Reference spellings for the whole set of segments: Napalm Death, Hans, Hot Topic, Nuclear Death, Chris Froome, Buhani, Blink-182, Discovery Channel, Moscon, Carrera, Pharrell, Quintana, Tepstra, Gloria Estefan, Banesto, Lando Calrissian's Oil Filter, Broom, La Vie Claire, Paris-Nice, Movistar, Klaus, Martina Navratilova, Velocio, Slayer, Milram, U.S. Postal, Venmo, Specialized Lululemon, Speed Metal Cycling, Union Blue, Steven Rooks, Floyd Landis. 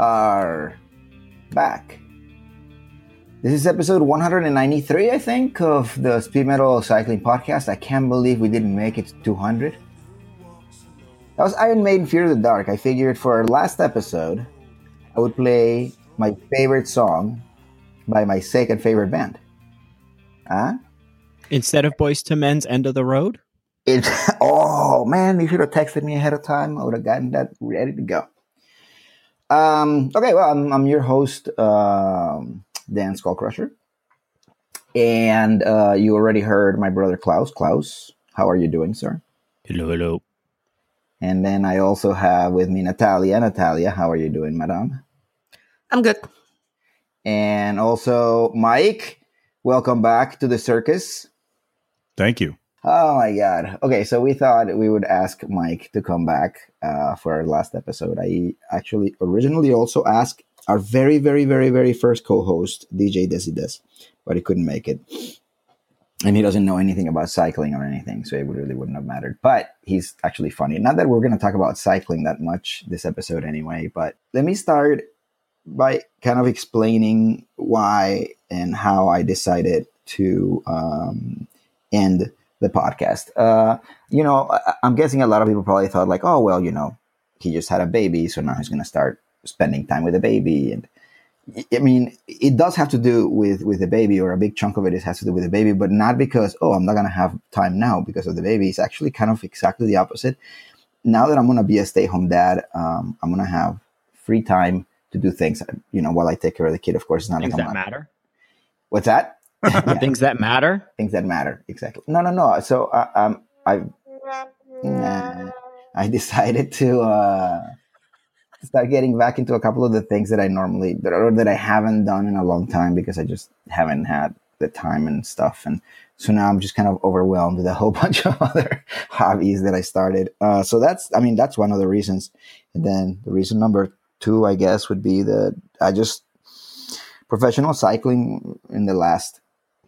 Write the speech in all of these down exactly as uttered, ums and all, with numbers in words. are back. This is episode one ninety-three, I think, of the Speed Metal Cycling Podcast. I can't believe we didn't make it to two hundred. That was Iron Maiden, Fear of the Dark. I figured for our last episode, I would play my favorite song by my second favorite band. Huh? Instead of Boyz two Men's End of the Road? It, oh, man, you should have texted me ahead of time. I would have gotten that ready to go. Um, okay, well, I'm, I'm your host, um, Dan Skullcrusher. And uh, you already heard my brother Klaus. Klaus, how are you doing, sir? Hello, hello. And then I also have with me Natalia. Natalia, how are you doing, madam? I'm good. And also, Mike, welcome back to the circus. Thank you. Oh, my God. Okay, so we thought we would ask Mike to come back uh, for our last episode. I actually originally also asked our very, very, very, very first co-host, D J Desides, but he couldn't make it. And he doesn't know anything about cycling or anything, so it really wouldn't have mattered. But he's actually funny. Not that we're going to talk about cycling that much this episode anyway, but let me start by kind of explaining why and how I decided to um, end the podcast. Uh, you know, I, I'm guessing a lot of people probably thought like, oh, well, you know, he just had a baby, so now he's going to start spending time with the baby. And I mean, it does have to do with, with the baby, or a big chunk of it has to do with the baby, but not because, oh, I'm not going to have time now because of the baby. It's actually kind of exactly the opposite. Now that I'm going to be a stay-home dad, um, I'm going to have free time to do things, you know, while I take care of the kid. Of course, it's not things like that matter. What's that? Yeah. Things that matter. Things that matter. Exactly. No, no, no. So uh, um, I, uh, I decided to uh, start getting back into a couple of the things that I normally that, or that I haven't done in a long time because I just haven't had the time and stuff. And so now I'm just kind of overwhelmed with a whole bunch of other hobbies that I started. Uh, so that's, I mean, that's one of the reasons. And then the reason number two, I guess, would be that I just professional cycling in the last,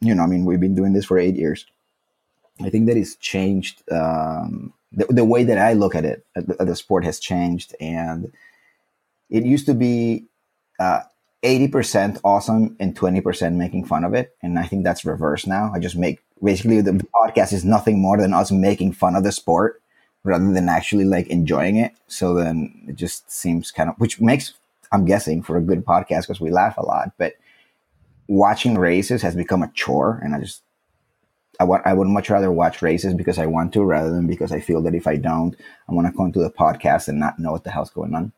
you know, I mean, we've been doing this for eight years. I think that it's changed. Um, the, the way that I look at it, at the, at the sport has changed. And it used to be uh, eighty percent awesome and twenty percent making fun of it. And I think that's reversed now. I just make, basically the podcast is nothing more than us making fun of the sport rather than actually like enjoying it. So then it just seems kind of, which makes, I'm guessing, for a good podcast because we laugh a lot, but watching races has become a chore. And I just, I want, I would much rather watch races because I want to rather than because I feel that if I don't, I want to come to the podcast and not know what the hell's going on,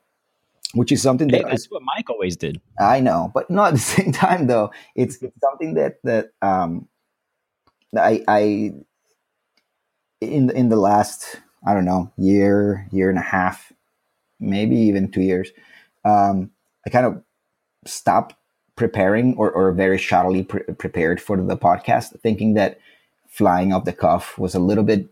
which is something that hey, that's I, what Mike always did. I know, but not at the same time though. It's, it's something that, that, um, I, I, in, in the last, I don't know, year, year and a half, maybe even two years, um, I kind of stopped preparing or, or very shoddily pre- prepared for the podcast, thinking that flying off the cuff was a little bit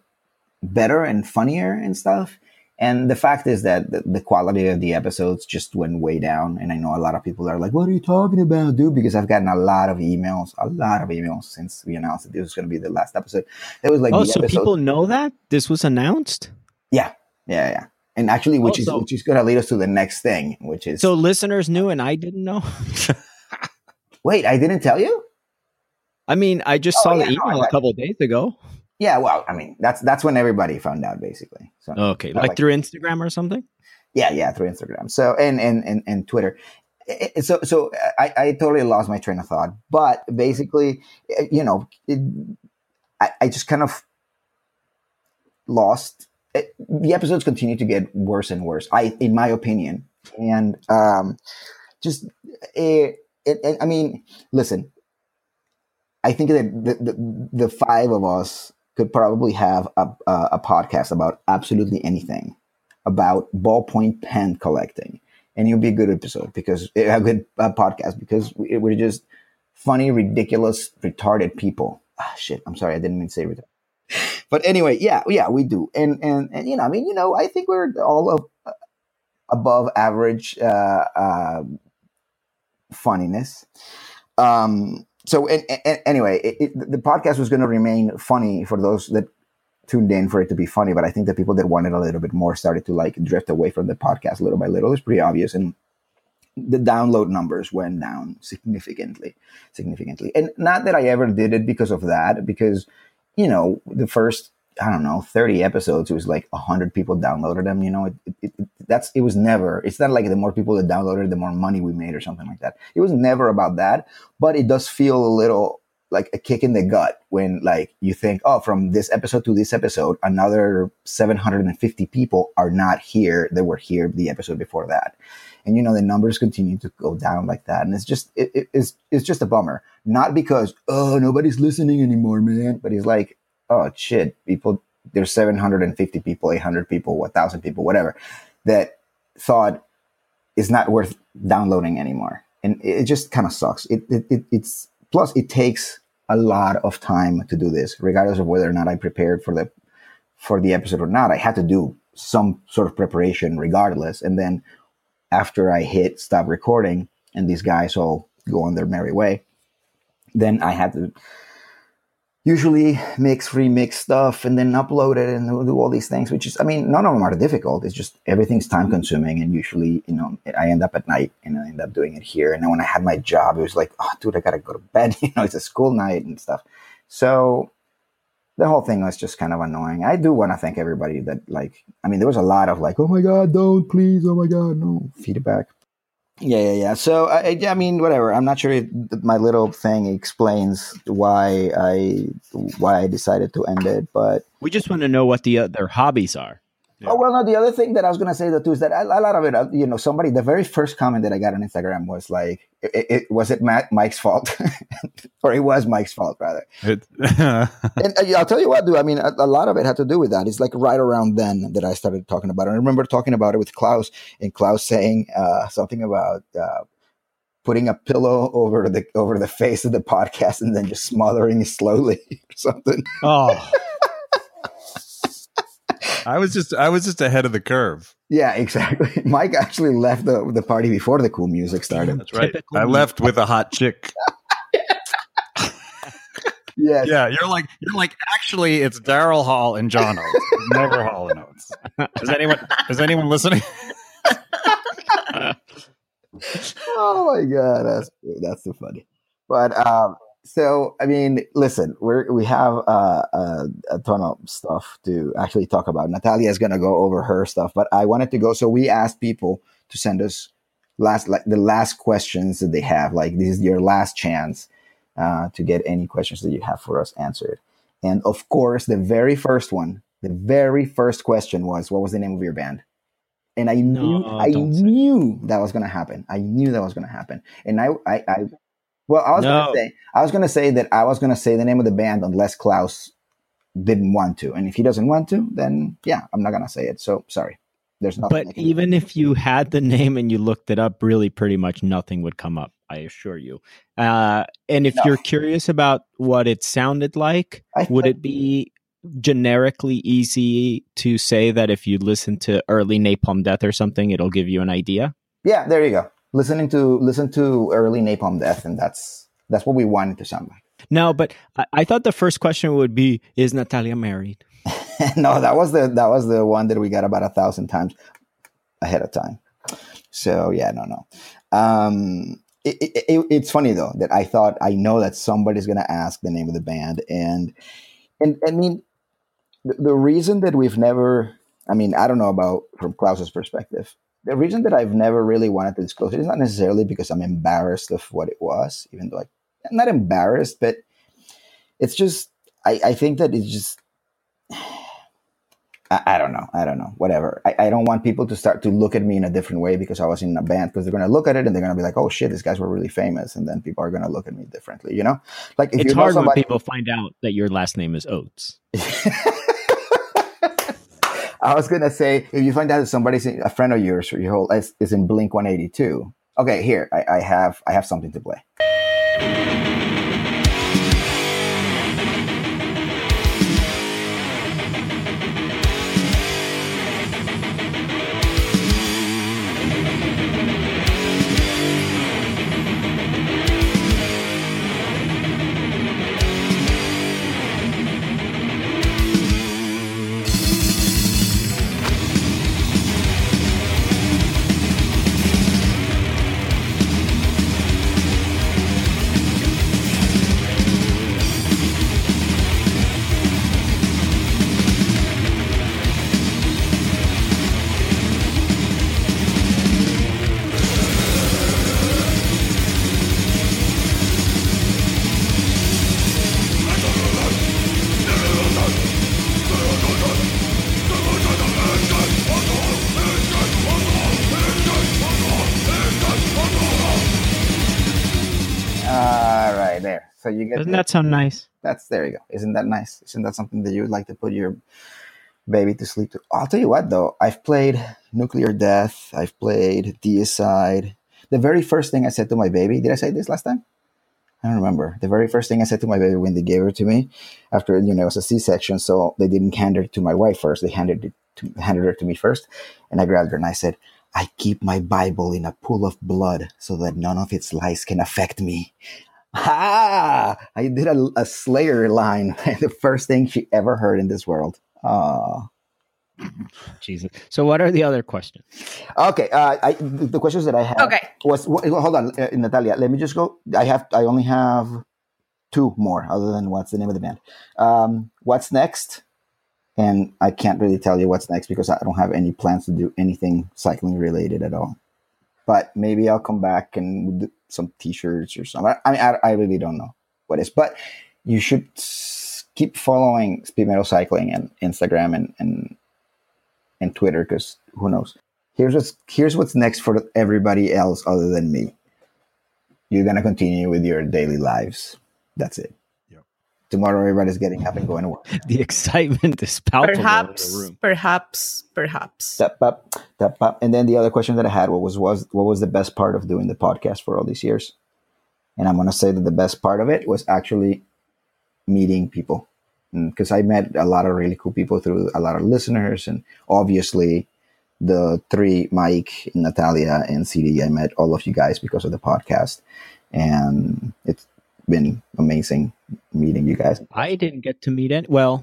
better and funnier and stuff. And the fact is that the, the quality of the episodes just went way down. And I know a lot of people are like, what are you talking about, dude? Because I've gotten a lot of emails, a lot of emails since we announced that this was going to be the last episode. It was like, oh, so episode- people know that this was announced? Yeah, yeah, yeah. And actually, which oh, so, is which is going to lead us to the next thing, which is... So listeners knew and I didn't know? Wait, I didn't tell you? I mean, I just oh, saw yeah, the email no, a couple of days ago. Yeah, well, I mean, that's that's when everybody found out, basically. So, okay, like, like through Instagram or something? Yeah, yeah, through Instagram. So, and and, and, and Twitter. So so I, I totally lost my train of thought. But basically, you know, it, I, I just kind of lost... It, the episodes continue to get worse and worse, I, in my opinion. And um, just, it, it, I mean, listen, I think that the, the, the five of us could probably have a, a, a podcast about absolutely anything, about ballpoint pen collecting. And it would be a good episode because a good uh, podcast because we, we're just funny, ridiculous, retarded people. Ah, shit. I'm sorry. I didn't mean to say retarded. But anyway, yeah, yeah, we do. And, and, and, you know, I mean, you know, I think we're all of, uh, above average uh, uh, funniness. Um, so and, and, anyway, it, it, the podcast was going to remain funny for those that tuned in for it to be funny. But I think the people that wanted a little bit more started to like drift away from the podcast little by little. It's pretty obvious. And the download numbers went down significantly, significantly. And not that I ever did it because of that, because, you know, the first, I don't know, thirty episodes, it was like one hundred people downloaded them. You know, it, it, it, that's it was never, it's not like the more people that downloaded, the more money we made or something like that. It was never about that, but it does feel a little like a kick in the gut when, like, you think, oh, from this episode to this episode, another seven hundred fifty people are not here that were here the episode before that. And, you know, the numbers continue to go down like that. And it's just, it, it, it's, it's just a bummer. Not because, oh, nobody's listening anymore, man. But it's like, oh, shit, people, there's seven hundred fifty people, eight hundred people, one thousand people, whatever, that thought it's not worth downloading anymore. And it just kind of sucks. It, it, it it's, plus it takes a lot of time to do this, regardless of whether or not I prepared for the, for the episode or not. I had to do some sort of preparation regardless. And then after I hit stop recording and these guys all go on their merry way, then I had to usually mix, remix stuff, and then upload it and do all these things, which is, I mean, none of them are difficult. It's just everything's time consuming. And usually, you know, I end up at night and I end up doing it here. And then when I had my job, it was like, oh, dude, I got to go to bed. You know, it's a school night and stuff. So the whole thing was just kind of annoying. I do want to thank everybody that, like, I mean, there was a lot of like, oh my God, don't, please. Oh my God, no feedback. Yeah, yeah, yeah. So, I, I mean, whatever. I'm not sure if my little thing explains why I why I decided to end it, but... We just want to know what the their hobbies are. Yeah. Oh, well, no, the other thing that I was going to say, though, too, is that a, a lot of it, you know, somebody, the very first comment that I got on Instagram was like, it, it was it Matt, Mike's fault? Or it was Mike's fault, rather. It, and I'll tell you what, dude, I mean, a, a lot of it had to do with that. It's like right around then that I started talking about it. I remember talking about it with Klaus, and Klaus saying uh, something about uh, putting a pillow over the over the face of the podcast and then just smothering it slowly or something. Oh, I was just I was just ahead of the curve. Yeah, exactly. Mike actually left the, the party before the cool music started. That's right. I left with a hot chick. Yes. Yeah, you're like you're like actually it's Daryl Hall and John Oates. Never Hall and Oates. Is anyone is anyone listening? Oh my God, that's that's so funny. But um So, I mean, listen, we we have uh, uh, a ton of stuff to actually talk about. Natalia is going to go over her stuff, but I wanted to go. So we asked people to send us last, like the last questions that they have. Like, this is your last chance uh, to get any questions that you have for us answered. And of course, the very first one, the very first question was, what was the name of your band? And I knew, no, I knew that was going to happen. I knew that was going to happen. And I, I, I Well, I was no. going to say I was going to say that I was going to say the name of the band unless Klaus didn't want to, and if he doesn't want to, then yeah, I'm not going to say it. So sorry, there's nothing. But even if you had the name and you looked it up, really, pretty much nothing would come up. I assure you. Uh, and if no. you're curious about what it sounded like, I would it be generically easy to say that if you listen to early Napalm Death or something, it'll give you an idea? Yeah, there you go. Listening to listen to early Napalm Death, and that's that's what we wanted to sound like. No, but I, I thought the first question would be: is Natalia married? No, that was the that was the one that we got about a thousand times ahead of time. So yeah, no, no. Um, it, it, it, it's funny though that I thought I know that somebody's gonna ask the name of the band, and and I mean the, the reason that we've never, I mean, I don't know about from Klaus's perspective. The reason that I've never really wanted to disclose it is not necessarily because I'm embarrassed of what it was, even though I, I'm not embarrassed, but it's just, I, I think that it's just, I, I don't know. I don't know. Whatever. I, I don't want people to start to look at me in a different way because I was in a band, because they're going to look at it and they're going to be like, oh shit, these guys were really famous. And then people are going to look at me differently, you know? Like if it's you hard know somebody, when people find out that your last name is Oates. I was going to say, if you find out that somebody's a friend of yours or your whole is, is in Blink one eighty-two. Okay, here, I, I have I have something to play. So you get. Doesn't the, that sound nice? That's there you go. Isn't that nice? Isn't that something that you would like to put your baby to sleep to? I'll tell you what, though. I've played Nuclear Death. I've played Deicide. The very first thing I said to my baby, did I say this last time? I don't remember. The very first thing I said to my baby when they gave her to me, after, you know, it was a C-section, so they didn't hand her to my wife first. They handed it to, handed her to me first, and I grabbed her and I said, "I keep my Bible in a pool of blood so that none of its lies can affect me." Ha! Ah, I did a, a Slayer line. The first thing she ever heard in this world. Oh, Jesus. So what are the other questions? Okay. Uh, I, the questions that I had okay. was, well, hold on, uh, Natalia, let me just go. I have, I only have two more other than what's the name of the band. Um, what's next? And I can't really tell you what's next because I don't have any plans to do anything cycling related at all. But maybe I'll come back and do some t-shirts or something. I mean, I, I really don't know what it is, but you should keep following Speed Metal Cycling and Instagram and, and, and Twitter, because who knows? Here's what's, here's what's next for everybody else other than me. You're going to continue with your daily lives. That's it. Yep. Tomorrow, everybody's getting up and going to work. The excitement is palpable perhaps, in the room. Perhaps, perhaps, tap up, tap up. And then the other question that I had was, was what was the best part of doing the podcast for all these years? And I'm going to say that the best part of it was actually meeting people, because I met a lot of really cool people through a lot of listeners, and obviously the three, Mike, Natalia, and C D, I met all of you guys because of the podcast, and it's been amazing meeting you guys. I didn't get to meet any, well,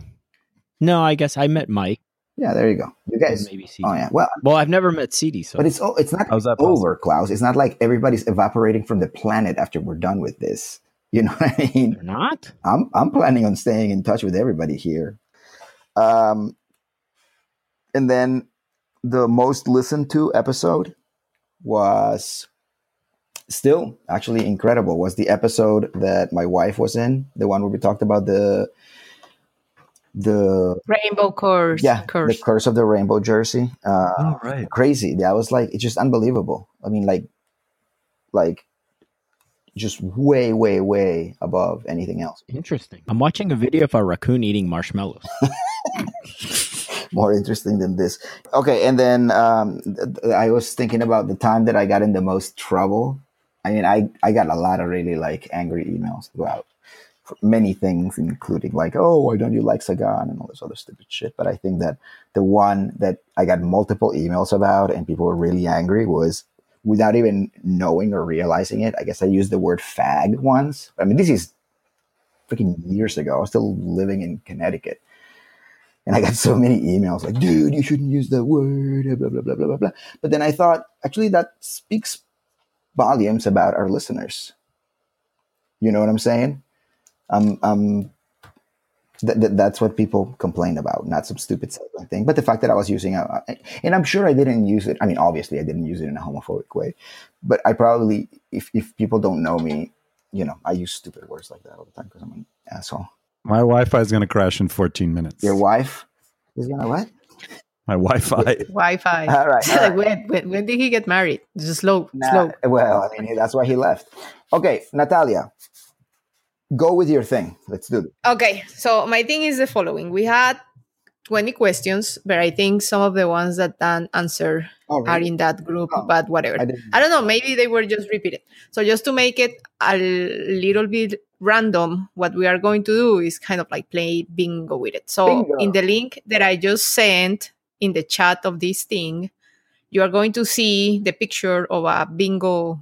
no, I guess I met Mike. Yeah, there you go. You guys, maybe C D. Oh yeah, well, well, I've never met C D, so. But it's oh, it's not over, Klaus. It's not like everybody's evaporating from the planet after we're done with this. You know what I mean? They're not. I'm I'm planning on staying in touch with everybody here. Um, and then the most listened to episode was still actually incredible. Was the episode that my wife was in, the one where we talked about the the rainbow curse. Yeah, curse. The curse of the rainbow jersey. Uh, oh, right. Crazy. That was like it's just unbelievable. I mean, like, like. just way, way, way above anything else. Interesting. I'm watching a video of a raccoon eating marshmallows. More interesting than this. Okay, and then um, th- I was thinking about the time that I got in the most trouble. I mean, I, I got a lot of really, like, angry emails throughout. For many things, including, like, oh, why don't you like Sagan and all this other stupid shit. But I think that the one that I got multiple emails about and people were really angry was, without even knowing or realizing it, I guess I used the word fag once. I mean, this is freaking years ago. I was still living in Connecticut. And I got so many emails like, dude, you shouldn't use that word, blah, blah, blah, blah, blah, blah. But then I thought, actually, that speaks volumes about our listeners. You know what I'm saying? Um, um, th- th- that's what people complain about, not some stupid thing. But the fact that I was using a, and I'm sure I didn't use it. I mean, obviously I didn't use it in a homophobic way, but I probably, if, if people don't know me, you know, I use stupid words like that all the time because I'm an asshole. My Wi-Fi is going to crash in fourteen minutes. Your wife is going to what? My Wi-Fi. Wi-Fi. All right. All right. when, when, when did he get married? Just slow, nah, slow. Well, I mean, that's why he left. Okay. Natalia. Go with your thing. Let's do it. Okay. So my thing is the following. We had twenty questions, but I think some of the ones that Dan answered oh, really? are in that group, oh, but whatever. I, I don't know. Maybe they were just repeated. So just to make it a little bit random, what we are going to do is kind of like play bingo with it. So bingo. In the link that I just sent in the chat of this thing, you are going to see the picture of a bingo.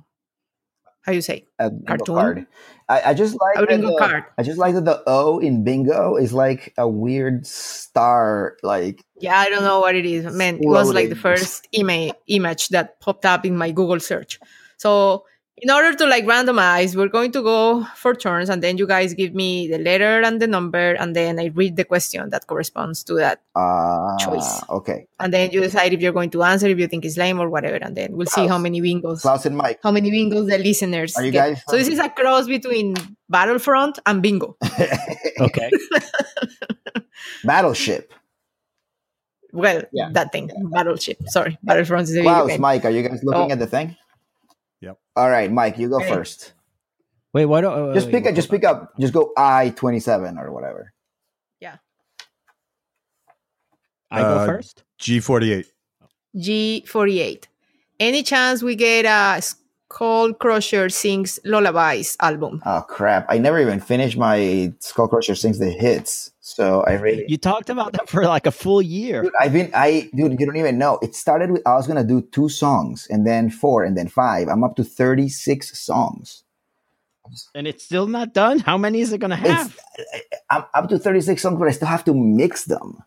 How do you say? A bingo cartoon? Card. I, I just like a bingo the, card. I just like that the O in bingo is like a weird star. Like yeah, I don't know what it is. Man, it was like the first ima- image that popped up in my Google search. So in order to like randomize, we're going to go for turns, and then you guys give me the letter and the number, and then I read the question that corresponds to that uh, choice. Okay. And then you decide if you're going to answer, if you think it's lame or whatever, and then we'll Klaus. see how many bingos. Klaus and Mike. How many bingos the listeners Are you get. Guys so this is a cross between Battlefront and bingo. Okay. Battleship. Well, yeah. that thing. Yeah. Battleship. Sorry. Battlefront is a Klaus, video game. Mike, are you guys looking oh. at the thing? Yep. All right, Mike, you go hey. first. Wait, why don't uh, just pick up? Just pick up. Just go I twenty-seven or whatever. Yeah. I go uh, first. G forty-eight. G forty-eight. Any chance we get a Skullcrusher Sings Lullabies album? Oh crap! I never even finished my Skullcrusher Sings the Hits, so I really you talked about that for like a full year. Dude, I've been, I dude, you don't even know. It started with I was gonna do two songs, and then four, and then five. I'm up to thirty-six songs, and it's still not done. How many is it gonna have? It's, I'm up to thirty-six songs, but I still have to mix them.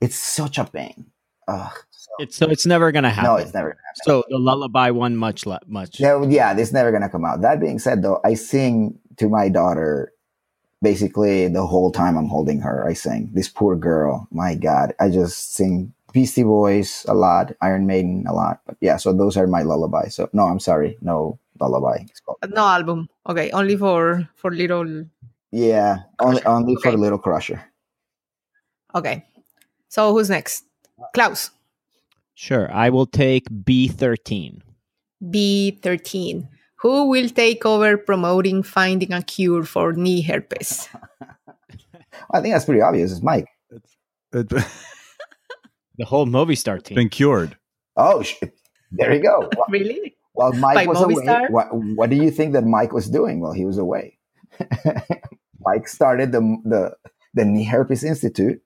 It's such a pain. Ugh. It's so it's never gonna happen. No, it's never gonna happen. So the lullaby one, much, much. Yeah, yeah, it's never gonna come out. That being said, though, I sing to my daughter basically the whole time I'm holding her. I sing this poor girl. My God, I just sing Beastie Boys a lot, Iron Maiden a lot. But yeah, so those are my lullabies. So no, I'm sorry, no lullaby. It's called no album. Okay, only for for little. Yeah, only only okay. for Little Crusher. Okay, so who's next? Klaus. Sure, I will take B thirteen. B thirteen. Who will take over promoting finding a cure for knee herpes? I think that's pretty obvious. It's Mike. It's, it, the whole Movistar team. Been cured. Oh, shit. There you go. Well, really? Well, Mike By was Movistar? away. What, what do you think that Mike was doing while he was away? Mike started the the the Knee Herpes Institute.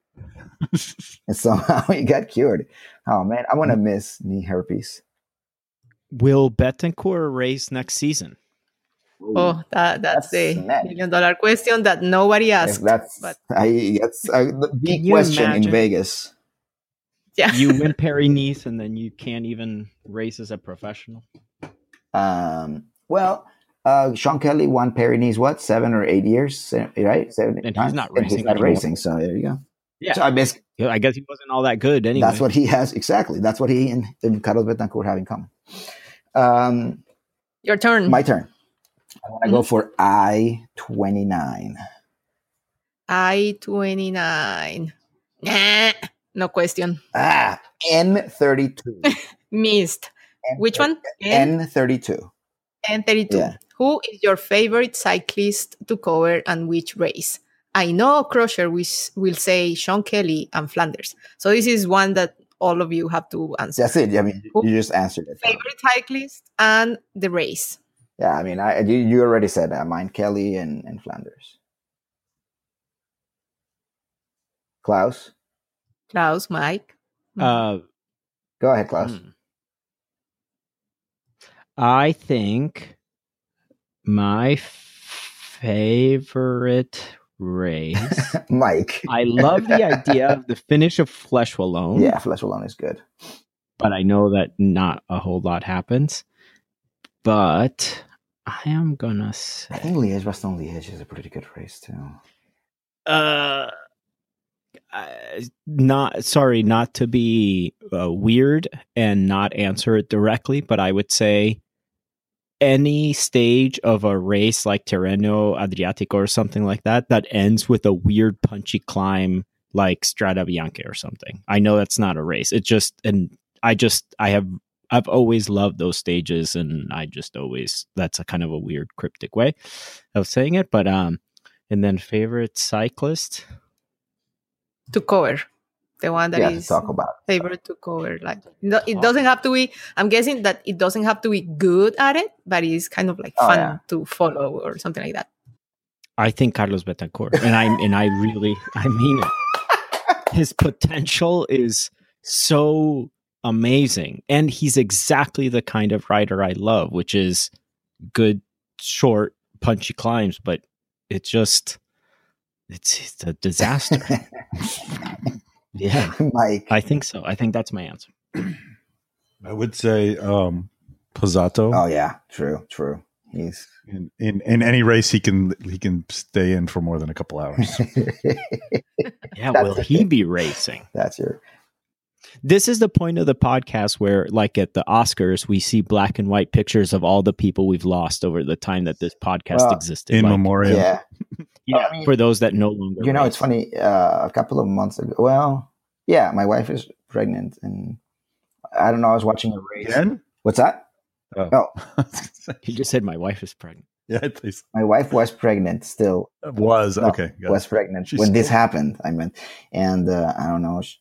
And somehow he got cured. Oh man, I'm gonna miss knee herpes. Will Betancourt race next season? Ooh, oh, that that's, that's a mad. million dollar question that nobody asked. That's but I, that's a big question imagine? in Vegas. Yeah, you win Paris-Nice and then you can't even race as a professional. Um. Well. Uh, Sean Kelly won Paris-Nice what seven or eight years, right? Seven, and he's not racing. He's not racing. So there you go. Yeah, so I, I guess he wasn't all that good anyway. That's what he has. Exactly. That's what he and, and Carlos Betancourt have in common. Um, Your turn. My turn. I want to mm-hmm. go for I twenty-nine. I twenty-nine. Nah, no question. Ah, N thirty-two. Missed. N- Which one? N thirty-two. N thirty-two. Yeah. Who is your favorite cyclist to cover and which race? I know Crusher will say Sean Kelly and Flanders. So this is one that all of you have to answer. That's it. I mean, you just answered it. Favorite cyclist and the race. Yeah, I mean, I you, you already said that. Mine, Kelly and, and Flanders. Klaus? Klaus, Mike? Uh, Go ahead, Klaus. Hmm. I think my favorite race. Mike. I love the idea of the finish of Flèche Wallonne. Yeah, Flèche Wallonne is good. But I know that not a whole lot happens. But I am going to say... I think Liège, Bastogne Liège is a pretty good race, too. Uh, I, not Sorry, not to be uh, weird and not answer it directly, but I would say any stage of a race like Tirreno Adriatico or something like that, that ends with a weird punchy climb like Strade Bianche or something. I know that's not a race. It just, and I just, I have, I've always loved those stages and I just always, that's a kind of a weird cryptic way of saying it. But, um, and then favorite cyclist to cover. The one that yeah, is talk about. favorite to cover. Like no, it doesn't have to be, I'm guessing that it doesn't have to be good at it, but it's kind of like oh, fun yeah. to follow or something like that. I think Carlos Betancourt. and I and I really, I mean it. His potential is so amazing. And he's exactly the kind of rider I love, which is good, short, punchy climbs. But it just, it's, it's a disaster. Yeah, Mike. I think so. I think that's my answer. I would say um, Posato. Oh yeah, true, true. He's in, in in any race he can he can stay in for more than a couple hours. Yeah, that's will he thing. be racing? That's your. This is the point of the podcast where, like at the Oscars, we see black and white pictures of all the people we've lost over the time that this podcast well, existed. In like, memoriam. Yeah. Yeah, I mean, for those that no longer. You know, race. It's funny. Uh, a couple of months ago, well, yeah, my wife is pregnant, and I don't know. I was watching a race. Again? What's that? Oh, oh. You just said my wife is pregnant. Yeah, please. My wife was pregnant still. Was, no, okay. Got was it. pregnant She's when this happened, I mean. And uh, I don't know, she,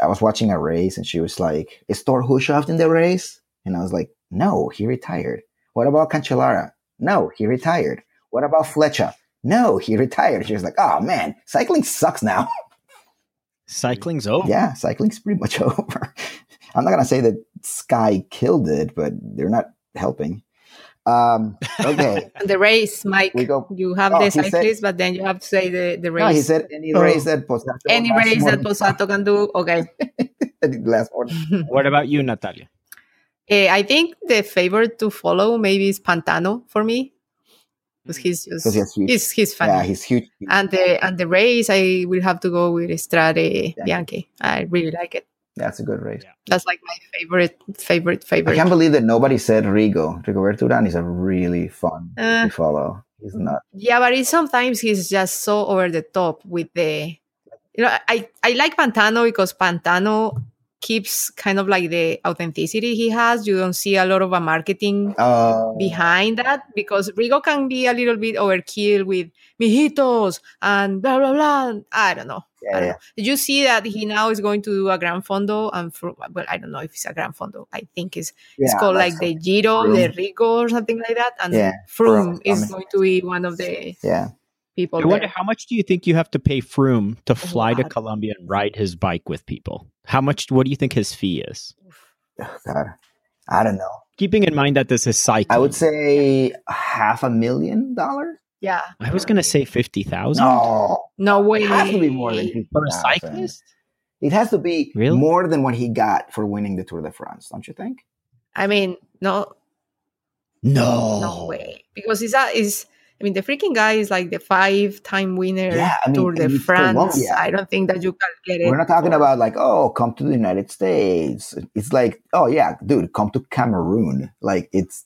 I was watching a race and she was like, is Thor Hushovd in the race? And I was like, no, he retired. What about Cancellara? No, he retired. What about Fletcher? No, he retired. She was like, oh man, cycling sucks now. Cycling's over. Yeah, cycling's pretty much over. I'm not going to say that Sky killed it, but they're not helping. Um, okay. The race, Mike. We go, you have oh, the cyclist, said, but then you have to say the, the race. No, he said any oh. race that Posato Any race that Posato can do, okay. Last one. What about you, Natalia? Uh, I think the favorite to follow maybe is Pantano for me. Because he's just, he's, he's, he's funny. Yeah, he's huge. And the, and the race, I will have to go with Strade Bianche. I really like it. That's a good race. Yeah. That's like my favorite, favorite, favorite. I can't believe that nobody said Rigo. Rigoberto Urán is a really fun uh, to follow. He's not. Yeah, but he, sometimes he's just so over the top with the, you know, I, I like Pantano because Pantano keeps kind of like the authenticity he has. You don't see a lot of a marketing uh, behind that because Rigo can be a little bit overkill with mijitos and blah, blah, blah. I don't know. Yeah, yeah. Did you see that he now is going to do a Gran Fondo? And for, well, I don't know if it's a Gran Fondo. I think it's yeah, it's called like the Giro, the Rigo, or something like that. And yeah, Froome is I mean, going to be one of the yeah. people. I there. wonder how much do you think you have to pay Froome to fly to Colombia and ride his bike with people? How much? What do you think his fee is? Oh, God, I don't know. Keeping in mind that this is cycling, I would say half a million dollars. Yeah, I was gonna say fifty thousand. No, no way. It has to be more than fifty thousand for a cyclist. It has to be really? more than what he got for winning the Tour de France, don't you think? I mean, no, no, no way. Because is that is? I mean, the freaking guy is like the five-time winner yeah, I mean, Tour de France. I don't think that you can get it. We're not talking for... about like, oh, come to the United States. It's like, oh yeah, dude, come to Cameroon. Like it's.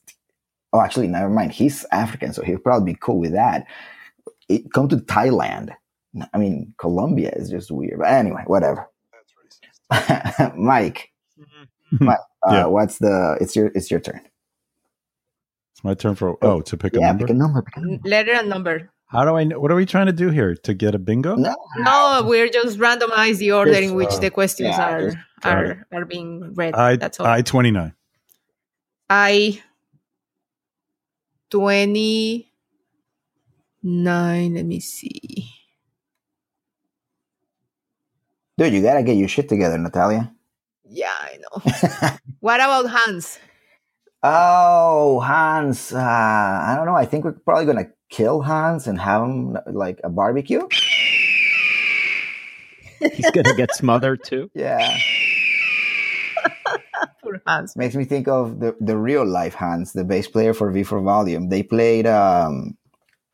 Oh, actually, never mind. He's African, so he'll probably be cool with that. It, come to Thailand. I mean, Colombia is just weird. But anyway, whatever. That's racist. Mike, mm-hmm. Mike uh, yeah. what's the? It's your. It's your turn. It's my turn for oh to pick yeah, a number. Pick a number. Pick a number. Letter and number. How do I? What are we trying to do here? To get a bingo? No, no. We're just randomize the order in which uh, the questions yeah, are are are being read. I, That's all. I twenty nine. I. twenty-nine, let me see. Dude, you gotta get your shit together, Natalia. Yeah, I know. What about Hans? Oh, Hans. Uh, I don't know. I think we're probably gonna kill Hans and have him like a barbecue. He's gonna get smothered too. Yeah. Hans. Makes me think of the, the real life Hans, the bass player for V for Volume. They played um,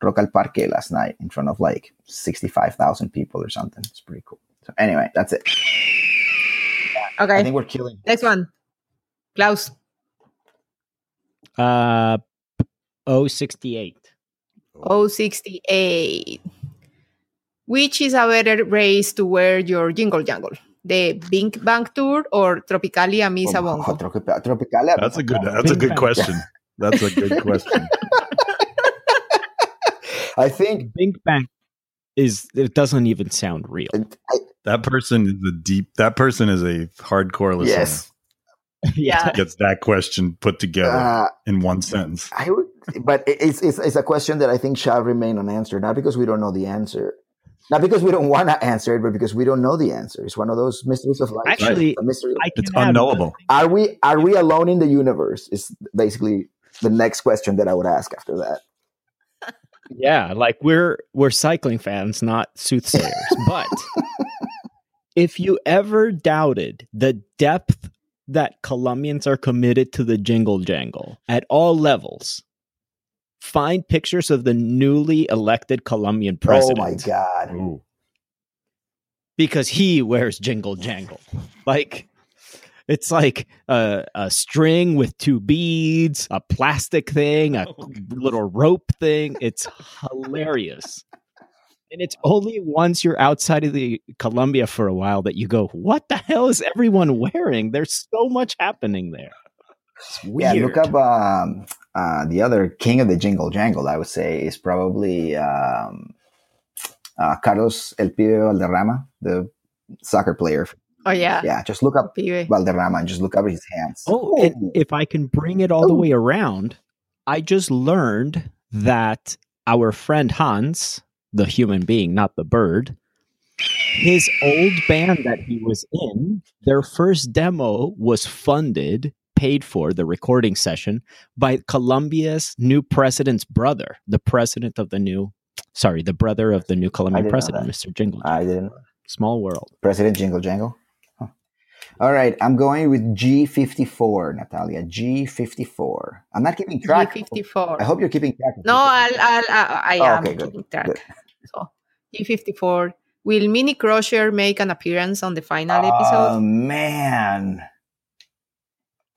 Rock al Parque last night in front of like sixty-five thousand people or something. It's pretty cool. So anyway, that's it. Yeah, okay. I think we're killing. Next one. Klaus. Uh, oh sixty-eight. oh sixty-eight. Which is a better race to wear your jingle jangle? The BinckBank Tour or Tropicalia Misa Bongo? Oh, Tropicalia. That's a good. That's a good question. That's a good question. I think BinckBank is. It doesn't even sound real. I, that person is a deep. That person is a hardcore listener. Yes. Yeah. Gets that question put together uh, in one sentence. I would, but it's, it's it's a question that I think shall remain unanswered, not because we don't know the answer. Not because we don't want to answer it, but because we don't know the answer. It's one of those mysteries of life. Actually, right? mystery of life. It's unknowable. Are we are we alone in the universe? Is basically the next question that I would ask after that. Yeah, like we're we're cycling fans, not soothsayers. But if you ever doubted the depth that Colombians are committed to the jingle jangle at all levels, find pictures of the newly elected Colombian president. Oh my God. Ooh. Because he wears jingle jangle. Like, it's like a, a string with two beads, a plastic thing, a oh. little rope thing. It's hilarious. And it's only once you're outside of the Colombia for a while that you go, what the hell is everyone wearing? There's so much happening there. It's weird. Yeah, look up um, Uh, the other king of the jingle jangle, I would say, is probably um, uh, Carlos El Pibe Valderrama, the soccer player. Oh, yeah. Yeah, just look up Valderrama and just look up his hands. Oh, and if I can bring it all Ooh. the way around, I just learned that our friend Hans, the human being, not the bird, his old band that he was in, their first demo was funded, paid for, the recording session, by Colombia's new president's brother, the president of the new, sorry, the brother of the new Colombian president, Mister Jingle Jangle. I didn't. Small world. President Jingle Jangle. Huh. All right, I'm going with G fifty-four, Natalia. G fifty-four. I'm not keeping track. G fifty-four. I hope you're keeping track. No, I'll, I'll, I, I oh, am okay, keeping good. track. Good. So, G fifty-four. Will Mini Crusher make an appearance on the final uh, episode? Oh, man.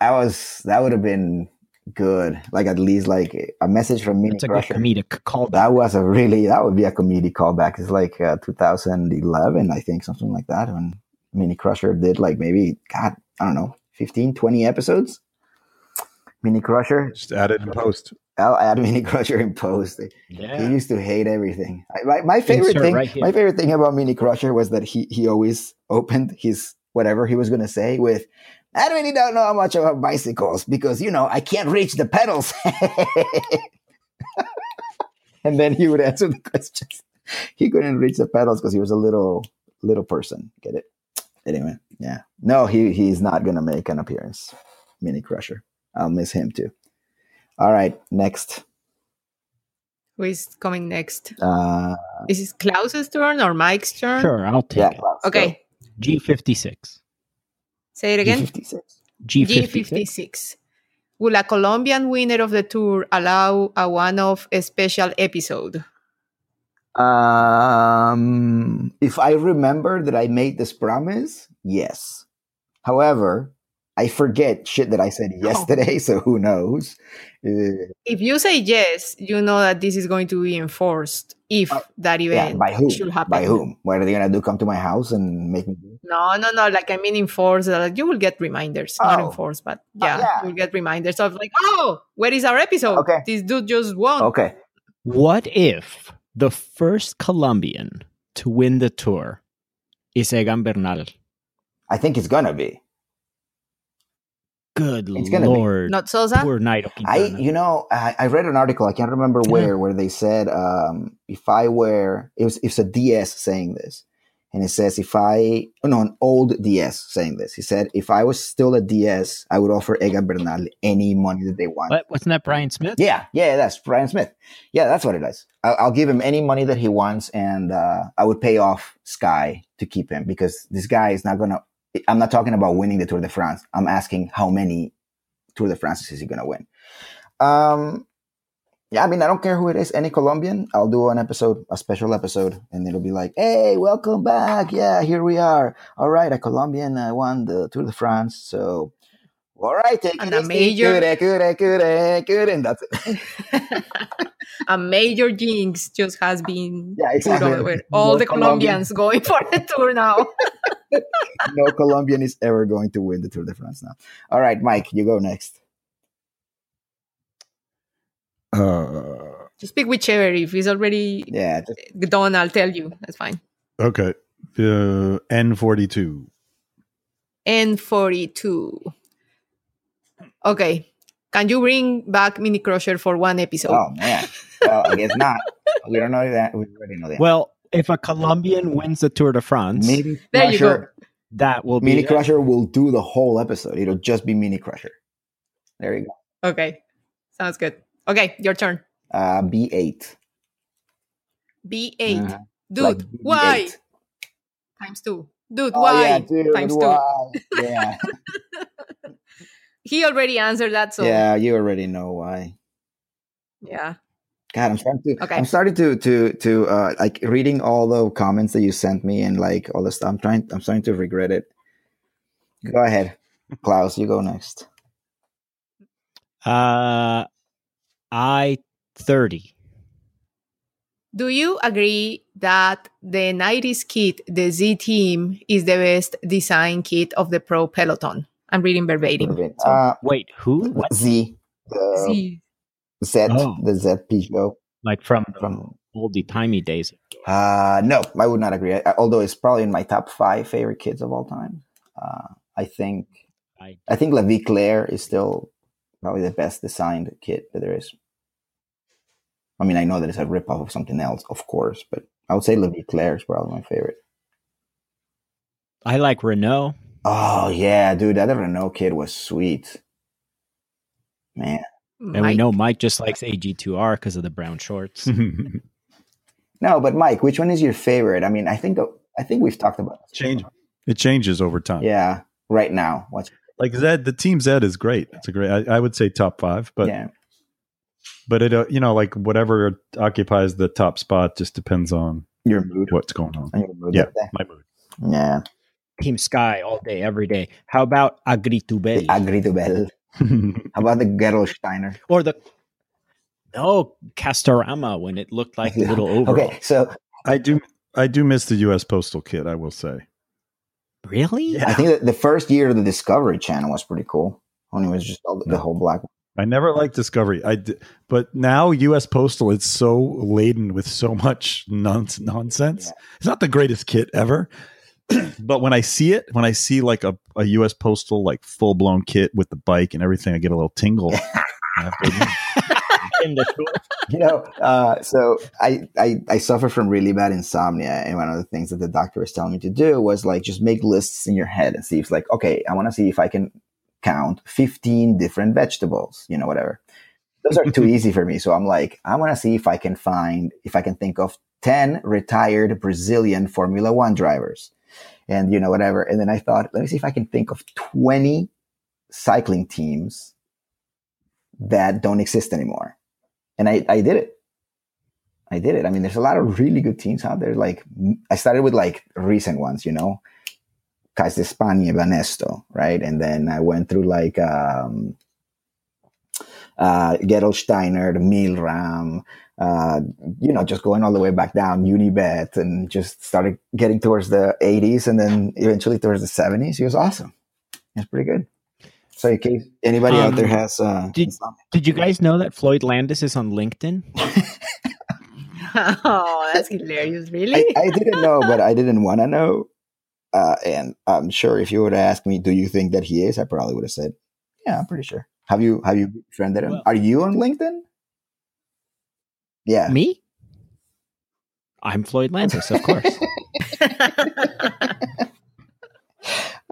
I was, that would have been good. Like, at least, like, a message from Mini Crusher. That's a good comedic callback. That was a really, that would be a comedic callback. It's like uh, two thousand eleven, I think, something like that, when Mini Crusher did, like, maybe, God, I don't know, fifteen, twenty episodes? Mini Crusher. Just add it in post. I'll add Mini Crusher in post. Yeah. He used to hate everything. I, my, my favorite Insert thing, right my favorite thing about Mini Crusher was that he he always opened his whatever he was going to say with, "I really don't know much about bicycles because, you know, I can't reach the pedals." And then he would answer the questions. He couldn't reach the pedals because he was a little little person. Get it? Anyway, yeah. No, he he's not going to make an appearance. Mini Crusher. I'll miss him too. All right, next. Who is coming next? Uh, is it Klaus's turn or Mike's turn? Sure, I'll take yeah, it. Klaus, okay. Go. G fifty-six. Say it again? G fifty-six. G fifty-six. G fifty-six. Will a Colombian winner of the tour allow a one-off a special episode? Um, if I remember that I made this promise, yes. However, I forget shit that I said yesterday, oh. so who knows? Uh, if you say yes, you know that this is going to be enforced if uh, that event yeah, by whom? should happen. By whom? What are they going to do? Come to my house and make me do? No, no, no. Like, I mean, enforced. Uh, you will get reminders. Oh. Not enforced, but yeah, oh, yeah, you'll get reminders of, like, oh, where is our episode? Okay. This dude just won. Okay. What if the first Colombian to win the tour is Egan Bernal? I think it's going to be. Good it's Lord. Be. Not Sosa? Poor night. I, you know, I, I read an article, I can't remember where, where they said, um, if I were, it was, it's a D S saying this. And it says, if I, oh no, an old D S saying this. He said, if I was still a D S, I would offer Egan Bernal any money that they want. What? Wasn't that Brian Smith? Yeah. Yeah, that's Brian Smith. Yeah, that's what it is. I'll, I'll give him any money that he wants. And uh, I would pay off Sky to keep him because this guy is not going to, I'm not talking about winning the Tour de France. I'm asking how many Tour de France is he going to win? Um, yeah, I mean, I don't care who it is, any Colombian. I'll do an episode, a special episode, and it'll be like, hey, welcome back. Yeah, here we are. All right, a Colombian uh, won the Tour de France. So, all right, take and it easy. Cure, cure, cure, cure, and that's it. A major jinx just has been yeah, exactly. put over all North the Colombians Colombian. Going for the tour now. No Colombian is ever going to win the Tour de France now. All right, Mike, you go next. Uh, just pick whichever. If he's already yeah, just... done, I'll tell you. That's fine. Okay. Uh, N forty-two. N forty-two. Okay. Can you bring back Mini Crusher for one episode? Oh, man. Well, I guess not. We don't know that. We already know that. Well, if a Colombian wins the Tour de France, Mini there Crusher, you go. That will Mini be Mini Crusher it. will do the whole episode. It'll just be Mini Crusher. There you go. Okay. Sounds good. Okay, your turn. Uh, B eight. B eight. Uh, dude, like B eight. Why? Times two. Dude, oh, why? Yeah, dude, Times why? two. Yeah. He already answered that, so yeah, you already know why. Yeah. God, I'm starting to. Okay. I'm starting to to to uh, like reading all the comments that you sent me and like all the stuff. I'm trying. I'm starting to regret it. Go ahead, Klaus. You go next. Uh, I thirty. Do you agree that the nineties kit, the Z Team, is the best design kit of the pro peloton? I'm reading verbatim. Uh, so. Wait, who? What? Z. Uh, Z. Zed, oh. the Zed Peugeot. Like from, from all the timey days. Uh, no, I would not agree. I, although it's probably in my top five favorite kids of all time. Uh, I think I, I think La Vie Claire is still probably the best designed kit that there is. I mean, I know that it's a ripoff of something else, of course, but I would say La Vie Claire is probably my favorite. I like Renault. Oh, yeah, dude, that Renault kid was sweet. Man. Mike. And we know Mike just likes A G two R because of the brown shorts. No, but Mike, which one is your favorite? I mean, I think I think we've talked about it. Change. It changes over time. Yeah, right now. What's like Zed, the Team Zed is great. It's a great, I, I would say top five, but yeah. But it, uh, you know, like whatever occupies the top spot just depends on your mood, what's going on. Your mood yeah, my mood. Yeah. Team Sky all day, every day. How about Agritubel? Agritubel. How about the Gerolsteiner? Or the oh Castorama when it looked like a little overall. Okay, so I do I do miss the U S Postal kit, I will say. Really? Yeah. I think that the first year of the Discovery Channel was pretty cool. When it was just all the, no. the whole black one. I never liked Discovery. I d- but now U S Postal, it's so laden with so much non- nonsense. Yeah. It's not the greatest kit ever. But when I see it, when I see like a, a U S Postal, like full blown kit with the bike and everything, I get a little tingle. You know, uh, so I, I, I suffer from really bad insomnia. And one of the things that the doctor was telling me to do was like, just make lists in your head and see if like, okay, I want to see if I can count fifteen different vegetables, you know, whatever. Those are too easy for me. So I'm like, I want to see if I can find, if I can think of ten retired Brazilian Formula One drivers. And, you know, whatever. And then I thought, let me see if I can think of twenty cycling teams that don't exist anymore. And I, I did it. I did it. I mean, there's a lot of really good teams out there. Like, I started with, like, recent ones, you know, Cas de España, Banesto, right? And then I went through, like, um, uh, Gerolsteiner, Milram, Uh, you know, just going all the way back down, Unibet, and just started getting towards the eighties and then eventually towards the seventies. It was awesome. It's pretty good. So in case anybody um, out there has... Uh, did, did you guys know that Floyd Landis is on LinkedIn? Oh, that's hilarious. Really? I, I didn't know, but I didn't want to know. Uh, and I'm sure if you would have asked me, do you think that he is? I probably would have said, yeah, I'm pretty sure. Have you, have you befriended him? Well, are you on LinkedIn? Yeah. Me? I'm Floyd Landis, of course.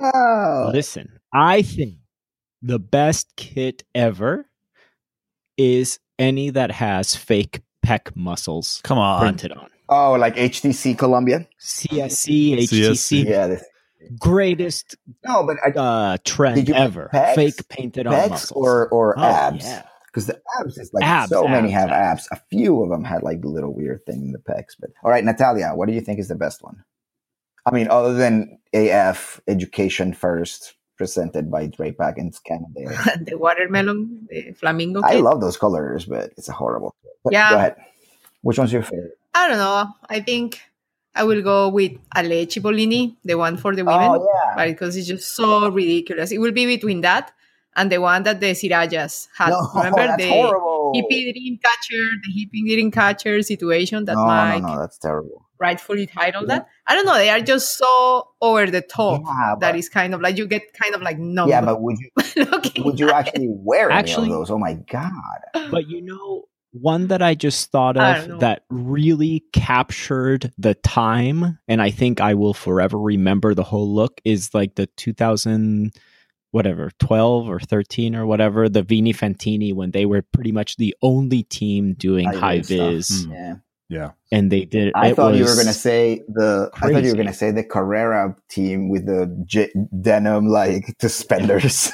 Oh. Listen, I think the best kit ever is any that has fake pec muscles Come on. printed on. Oh, like H T C Colombia? C S C, H T C. Yeah, this- greatest no, but I, uh, trend ever. Pecs, fake painted on muscles. Or, or oh, abs. Yeah. Because the abs is like abs, so abs, many have abs. abs. A few of them had like the little weird thing in the pecs. But all right, Natalia, what do you think is the best one? I mean, other than A F Education First, presented by Dre Pack and Canada. The watermelon, the flamingo. I kit. love those colors, but it's a horrible. But yeah. Go ahead. Which one's your favorite? I don't know. I think I will go with Ale Cipollini, the one for the women. Oh, yeah. Because it's just so ridiculous. It will be between that and the one that the Sirajas had. No, remember that's the horrible. hippie dream catcher, the hippie dream catcher situation that no, Mike no, no, that's terrible. rightfully titled yeah. that. I don't know. They are just so over the top yeah, but, that is kind of like, you get kind of like numb. Yeah, but would you would you actually wear any actually, of those? Oh my God. But you know, one that I just thought of that really captured the time, and I think I will forever remember the whole look, is like the two thousand... whatever, twelve or thirteen or whatever, the Vini Fantini, when they were pretty much the only team doing high vis. Mm. Yeah. Yeah. And they did it. I it thought was you were going to say the, crazy. I thought you were going to say the Carrera team with the j- denim, like suspenders.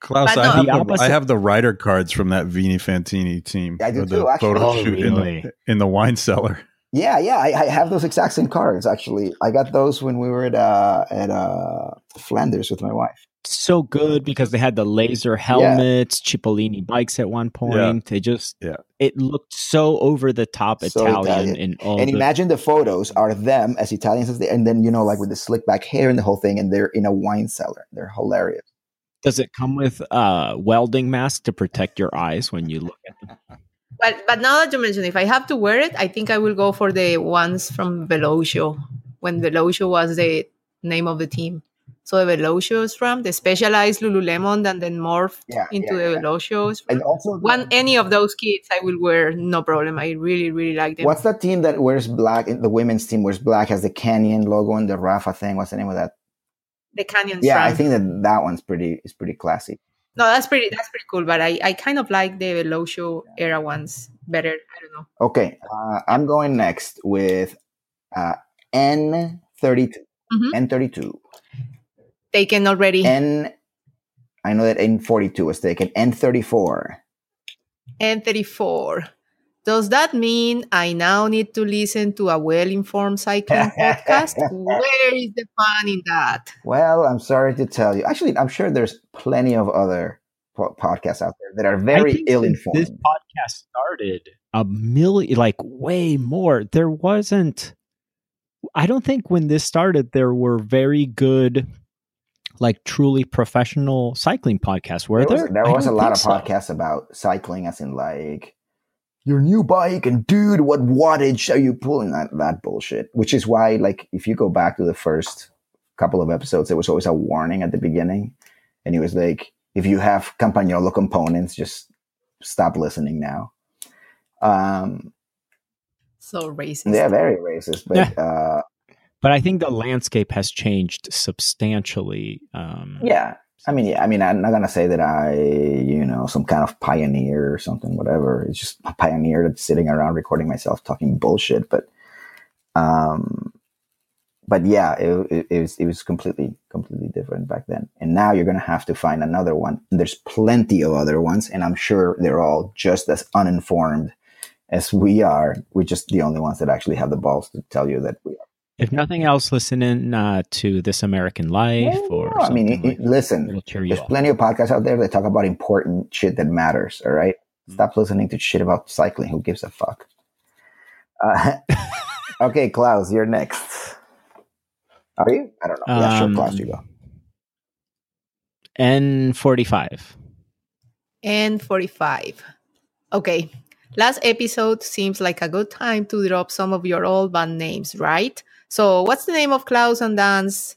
Klaus, no, I, have the, I have the rider cards from that Vini Fantini team. I do the too, actually. Photo shoot oh, really? in, the, in the wine cellar. Yeah, yeah, I, I have those exact same cards, actually. I got those when we were at uh, at uh, Flanders with my wife. So good, because they had the laser helmets, yeah. Cipollini bikes at one point. Yeah. They just, yeah. It looked so over the top so Italian. Italian. In all and the- imagine the photos are them as Italians, as they, and then, you know, like with the slick back hair and the whole thing, and they're in a wine cellar. They're hilarious. Does it come with a uh, welding mask to protect your eyes when you look at them? But but now that you mention, if I have to wear it, I think I will go for the ones from Velocio, when Velocio was the name of the team. So the Velocio's from the Specialized Lululemon, and then morphed yeah, into yeah, the yeah. Velocio's. And also, one any of those kits I will wear, no problem. I really, really like them. What's that team that wears black? The women's team wears black, has the Canyon logo and the Rafa thing. What's the name of that? The Canyon. Yeah, strand. I think that that one's pretty. It's pretty classy. No, that's pretty. That's pretty cool. But I, I kind of like the Velocio yeah. era ones better. I don't know. Okay, uh, I'm going next with uh, N thirty two. N thirty two. Taken already. N, I know that N forty-two was taken. N thirty-four. N thirty-four. Does that mean I now need to listen to a well-informed cycling podcast? Where is the fun in that? Well, I'm sorry to tell you. Actually, I'm sure there's plenty of other po- podcasts out there that are very ill-informed. This podcast started a million, like way more. There wasn't, I don't think when this started, there were very good, like truly professional cycling podcasts, were there? Was, there was a lot of so. podcasts about cycling, as in like your new bike and dude, what wattage are you pulling? That that bullshit. Which is why, like, if you go back to the first couple of episodes, there was always a warning at the beginning, and it was like, if you have Campagnolo components, just stop listening now. Um, so racist. They're very racist, but. Yeah. Uh, But I think the landscape has changed substantially. Um, yeah. I mean, yeah. I mean, I'm not going to say that I, you know, some kind of pioneer or something, whatever. It's just a pioneer that's sitting around recording myself talking bullshit. But, um, but yeah, it, it, it was, it was completely, completely different back then. And now you're going to have to find another one. There's plenty of other ones, and I'm sure they're all just as uninformed as we are. We're just the only ones that actually have the balls to tell you that we are. If nothing else, listen in uh, to This American Life yeah, or no, something. I mean, like it, listen, there's off. plenty of podcasts out there that talk about important shit that matters, all right? Mm-hmm. Stop listening to shit about cycling. Who gives a fuck? Uh, okay, Klaus, you're next. Are you? I don't know. Um, yeah, sure, Klaus, you go. N forty-five. N forty-five. Okay. Last episode seems like a good time to drop some of your old band names, right? So what's the name of Klaus and Dan's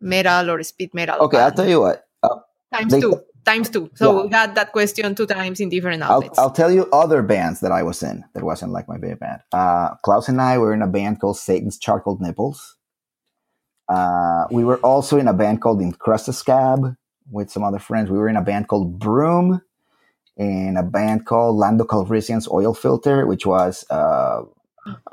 metal or speed metal? Okay, band? I'll tell you what. Uh, times they, two. Times two. So yeah. we had that question two times in different outlets. I'll, I'll tell you other bands that I was in that wasn't like my big band. Uh, Klaus and I were in a band called Satan's Charcoaled Nipples. Uh, we were also in a band called Encrusted Scab with some other friends. We were in a band called Broom, in a band called Lando Calrissian's Oil Filter, which was... Uh,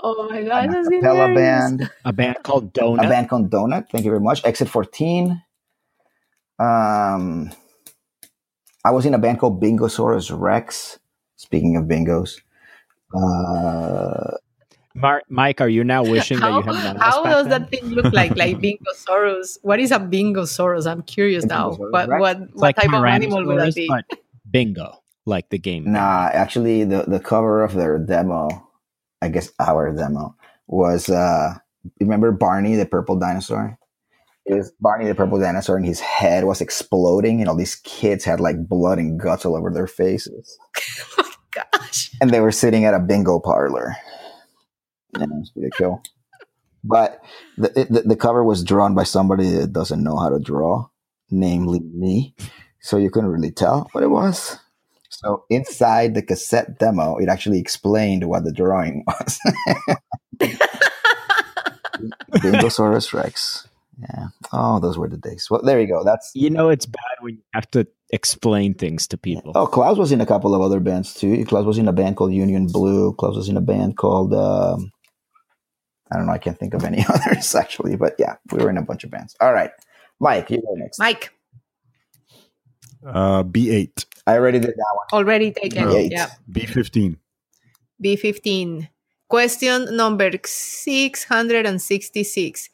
Oh my God, that's hilarious. Band. A band called Donut. A band called Donut. Thank you very much. Exit fourteen. Um, I was in a band called Bingosaurus Rex. Speaking of bingos. Uh, Mar- Mike, are you now wishing how, that you had How does then? that thing look like? Like Bingosaurus? What is a Bingosaurus? I'm curious a now. What, what, what like type of animal would that be? Bingo, like the game. Nah, actually the, the cover of their demo... I guess our demo was, uh, remember Barney, the purple dinosaur? It was Barney, the purple dinosaur, and his head was exploding, and all these kids had like blood and guts all over their faces. Oh my gosh. And they were sitting at a bingo parlor. And it was pretty cool. But the, the, the cover was drawn by somebody that doesn't know how to draw, namely me. So you couldn't really tell what it was. So inside the cassette demo, it actually explained what the drawing was. Bingosaurus Rex. Yeah. Oh, those were the days. Well, there you go. That's You know it's bad when you have to explain things to people. Oh, Klaus was in a couple of other bands too. Klaus was in a band called Union Blue. Klaus was in a band called, um, I don't know, I can't think of any others actually. But yeah, we were in a bunch of bands. All right. Mike, you go next. Mike. Uh, B eight. I already did that one. Already taken. B eight. Yeah. B fifteen. B fifteen. Question number six hundred sixty-six.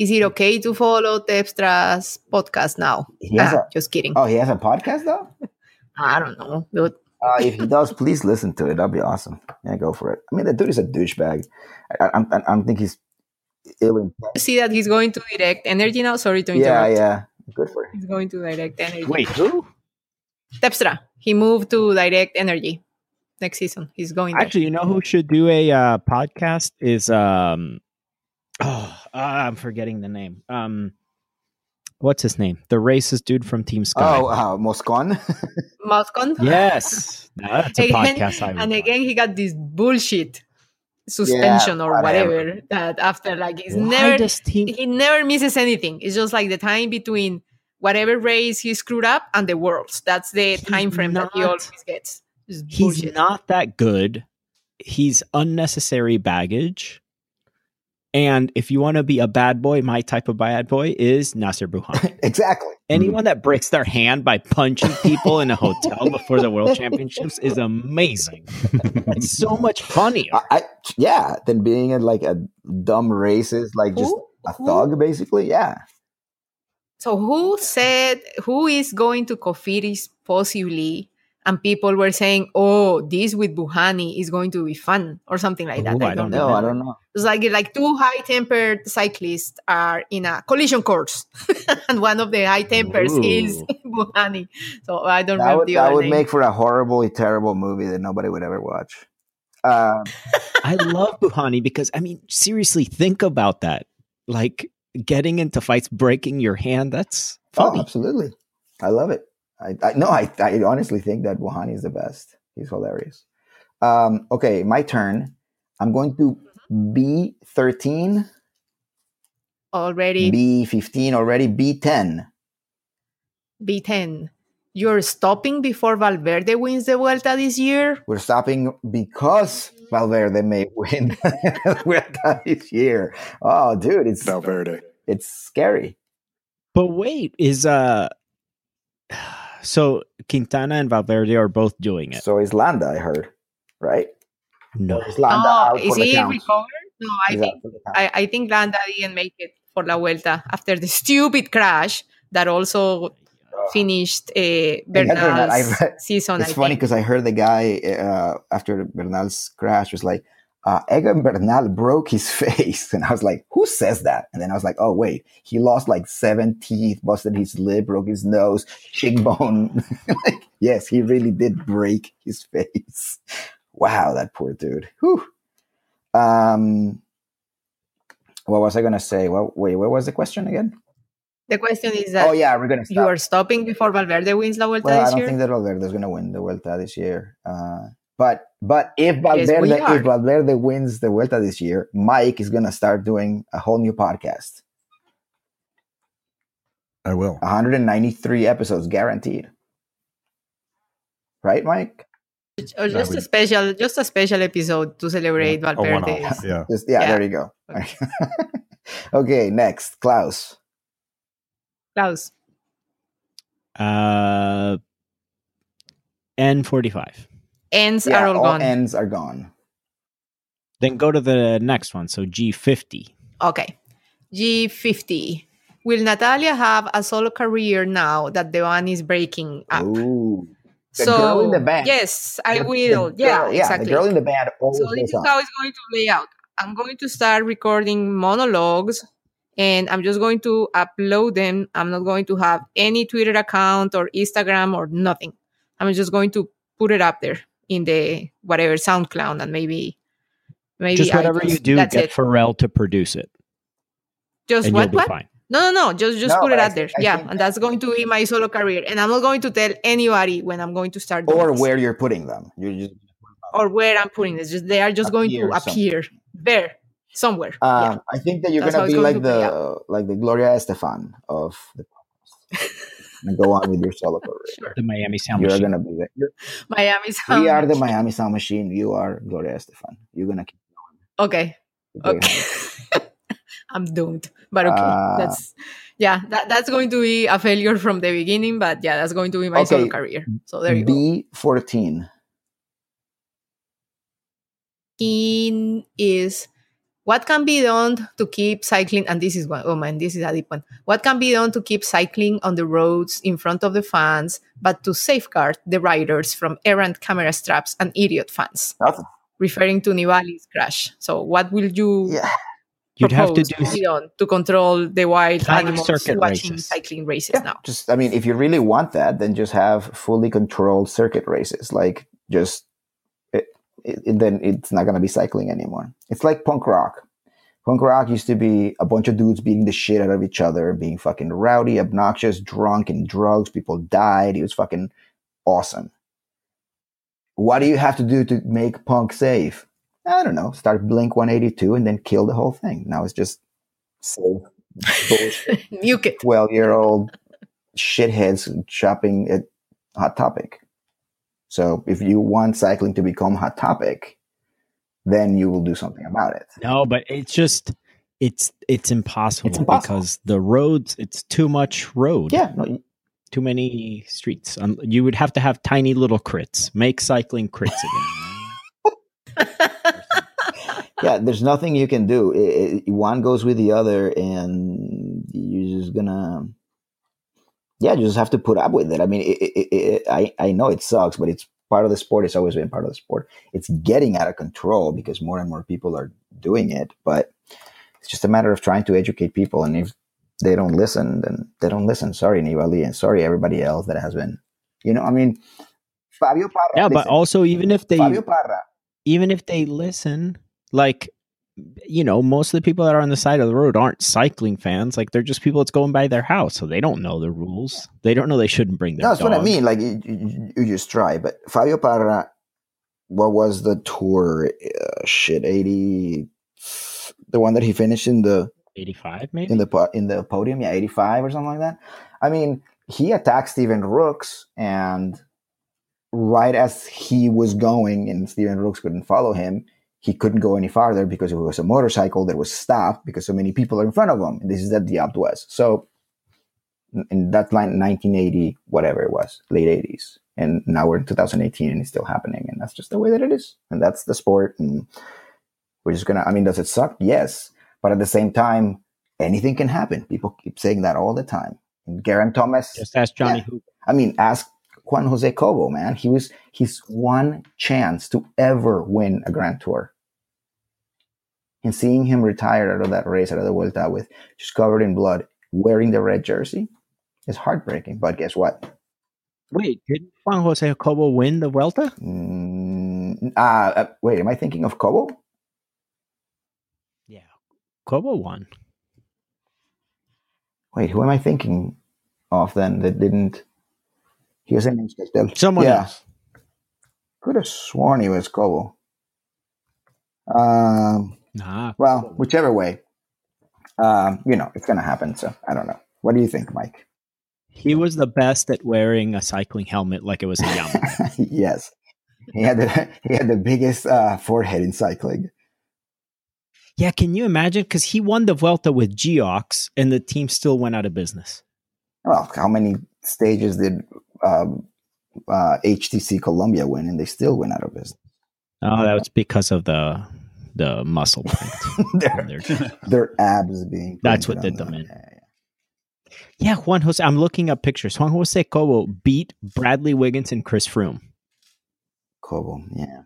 Is it okay to follow Tepstra's podcast now? He has ah, a, just kidding. Oh, he has a podcast though? I don't know. Dude. Uh, if he does, please listen to it. That'd be awesome. Yeah, go for it. I mean, the dude is a douchebag. I, I, I, I think he's ill. You see that he's going to Direct Energy now? Sorry to interrupt. Yeah, yeah. Good for him. He's going to Direct Energy. Wait, who? Tepstra. He moved to Direct Energy next season. He's going there. Actually, you know who should do a uh, podcast is um oh uh, I'm forgetting the name. Um what's his name? The racist dude from Team Sky. Oh, uh, Moscon. Moscon? Yes. No, that's a again, podcast I And again he got this bullshit suspension yeah, or whatever, whatever that after like it's never team- he never misses anything. It's just like the time between whatever race he screwed up and the Worlds. That's the he's time frame not, that he always gets. He's not that good. He's unnecessary baggage. And if you want to be a bad boy, my type of bad boy is Nasser Buhani. Exactly. Anyone that breaks their hand by punching people in a hotel before the World Championships is amazing. It's so much funnier. I, I, yeah, than being at like a dumb racist, like just who, a thug, who? basically. Yeah. So who said who is going to Kofiris possibly? And people were saying, "Oh, this with Buhani is going to be fun," or something like that. Ooh, I, I don't know. know. I don't know. It's like like two high-tempered cyclists are in a collision course, and one of the high tempers is Buhani. So I don't know. That, that would name. make for a horribly terrible movie that nobody would ever watch. Um, I love Buhani because I mean, seriously, think about that. Like getting into fights, breaking your hand—that's funny. Oh, absolutely. I love it. I, I no, I, I honestly think that Buhani is the best. He's hilarious. Um, okay, my turn. I'm going to B thirteen already. B fifteen already. B ten. B ten. You're stopping before Valverde wins the Vuelta this year? We're stopping because Valverde may win the Vuelta this year. Oh, dude, it's Valverde. It's scary. But wait, is uh. So Quintana and Valverde are both doing it. So is Landa, I heard, right? No, is Landa oh, out is for he the recovered? No, I He's think I, I think Landa didn't make it for La Vuelta after the stupid crash that also uh, finished uh, Bernal's I read, season. It's I funny because I heard the guy uh, after Bernal's crash was like, uh, Egan Bernal broke his face, and I was like, "Who says that?" And then I was like, "Oh wait, he lost like seven teeth, busted his lip, broke his nose, cheekbone." Like, yes, he really did break his face. Wow, that poor dude. Whew. Um, what was I gonna say? Well, wait, what was the question again? The question is that. Oh yeah, we're gonna. Stop. You are stopping before Valverde wins La Vuelta well, this year. I don't year? think that Valverde is gonna win the Vuelta this year. Uh, But but if Valverde yes, if Valverde wins the Vuelta this year, Mike is gonna start doing a whole new podcast. I will. one hundred ninety-three episodes guaranteed. Right, Mike? Or just we, a special, just a special episode to celebrate yeah, Valverde. Yeah. Yeah. Just, yeah, yeah, there you go. Okay, okay next, Klaus. Klaus. Uh, N forty-five. Ends yeah, are all, all gone. Ends are gone. Then go to the next one. So G fifty. Okay. G fifty. Will Natalia have a solo career now that the one is breaking up? Ooh. The so, girl in the band. Yes, I the, will. The yeah, girl, yeah, exactly. The girl in the band. So this is on. how it's going to lay out. I'm going to start recording monologues and I'm just going to upload them. I'm not going to have any Twitter account or Instagram or nothing. I'm just going to put it up there. In the whatever SoundCloud and maybe, maybe just whatever just, you do, get it. Pharrell to produce it. Just and what? What? Fine. No, no, no. Just, just no, put it I out think, there. I yeah, and that's going to be my solo career. And I'm not going to tell anybody when I'm going to start. Doing or this. Where you're putting them. You're just or where I'm putting this. Just they are just going to appear somewhere. there somewhere. Uh, yeah. I think that you're gonna be going like to be like the like the Gloria Estefan of the. And go on with your solo career. Sure. The Miami Sound You're Machine. You're going to be there. You're, Miami Sound We are machine. the Miami Sound Machine. You are Gloria Estefan. You're going to keep going. Okay. Okay. I'm doomed. But okay. Uh, that's yeah, that, that's going to be a failure from the beginning. But yeah, that's going to be my okay. solo career. So there you B fourteen. Go. B fourteen. In is... What can be done to keep cycling? And this is one, oh man, this is a deep one. What can be done to keep cycling on the roads in front of the fans, but to safeguard the riders from errant camera straps and idiot fans? Nothing. Referring to Nibali's crash. So what will you yeah. You'd have to do on, to control the wild animals watching races. cycling races yeah, now. Just, I mean, if you really want that, then just have fully controlled circuit races. Like, just it, it, it, then it's not going to be cycling anymore. It's like punk rock. Punk rock used to be a bunch of dudes beating the shit out of each other, being fucking rowdy, obnoxious, drunk, and drugs. People died. It was fucking awesome. What do you have to do to make punk safe? I don't know, start Blink one eighty-two and then kill the whole thing. Now it's just so bullshit. twelve-year-old shitheads shopping at Hot Topic. So if you want cycling to become Hot Topic, then you will do something about it. No, but it's just, it's it's impossible, it's impossible. Because the roads, it's too much road. Yeah. No, too many streets. Um, you would have to have tiny little crits. Make cycling crits again. Yeah, there's nothing you can do. It, it, one goes with the other, and you're just gonna, yeah, you just have to put up with it. I mean, it, it, it, I I know it sucks, but it's part of the sport. It's always been part of the sport. It's getting out of control because more and more people are doing it, but it's just a matter of trying to educate people. And if they don't listen, then they don't listen. Sorry, Nibali, and sorry everybody else that has been, you know. I mean, Fabio Parra. Yeah, listen. But also even if they Fabio Parra, even if they listen. Like, you know, most of the people that are on the side of the road aren't cycling fans. Like, they're just people that's going by their house. So they don't know the rules. They don't know they shouldn't bring their dog. That's what I mean. Like, you, you, you just try. But Fabio Parra, what was the tour? Uh, shit, eighty. The one that he finished in the... eighty-five, maybe? In the, in the podium. Yeah, eighty-five or something like that. I mean, he attacked Steven Rooks, and right as he was going and Steven Rooks couldn't follow him, he couldn't go any farther because it was a motorcycle that was stopped because so many people are in front of him. This is at the Alpe d'Huez. So in that line, nineteen eighty, whatever it was, late eighties. And now we're in two thousand eighteen and it's still happening. And that's just the way that it is. And that's the sport. And we're just going to, I mean, does it suck? Yes. But at the same time, anything can happen. People keep saying that all the time. And Geraint Thomas. Just ask Johnny yeah. Hoover. I mean, ask Juan Jose Cobo, man. He was his one chance to ever win a Grand Tour. And seeing him retire out of that race, out of the Vuelta, with just covered in blood, wearing the red jersey, is heartbreaking. But guess what? Wait, didn't Juan Jose Cobo win the Vuelta? Mm, uh, uh, wait, am I thinking of Cobo? Yeah, Cobo won. Wait, who am I thinking of then that didn't? He was in Amsterdam. Someone yeah. else. Could have sworn he was Cobo. Um. Nah. Well, whichever way, um, you know, it's going to happen. So I don't know. What do you think, Mike? He was the best at wearing a cycling helmet like it was a Yamaha. Yes. He had the, he had the biggest uh, forehead in cycling. Yeah. Can you imagine? Because he won the Vuelta with Geox and the team still went out of business. Well, how many stages did um, uh, H T C Colombia win and they still went out of business? Oh, that was because of the... the muscle print. their, their abs being... That's what did them in. Yeah, yeah. yeah, Juan Jose... I'm looking up pictures. Juan Jose Cobo beat Bradley Wiggins and Chris Froome. Cobo, yeah.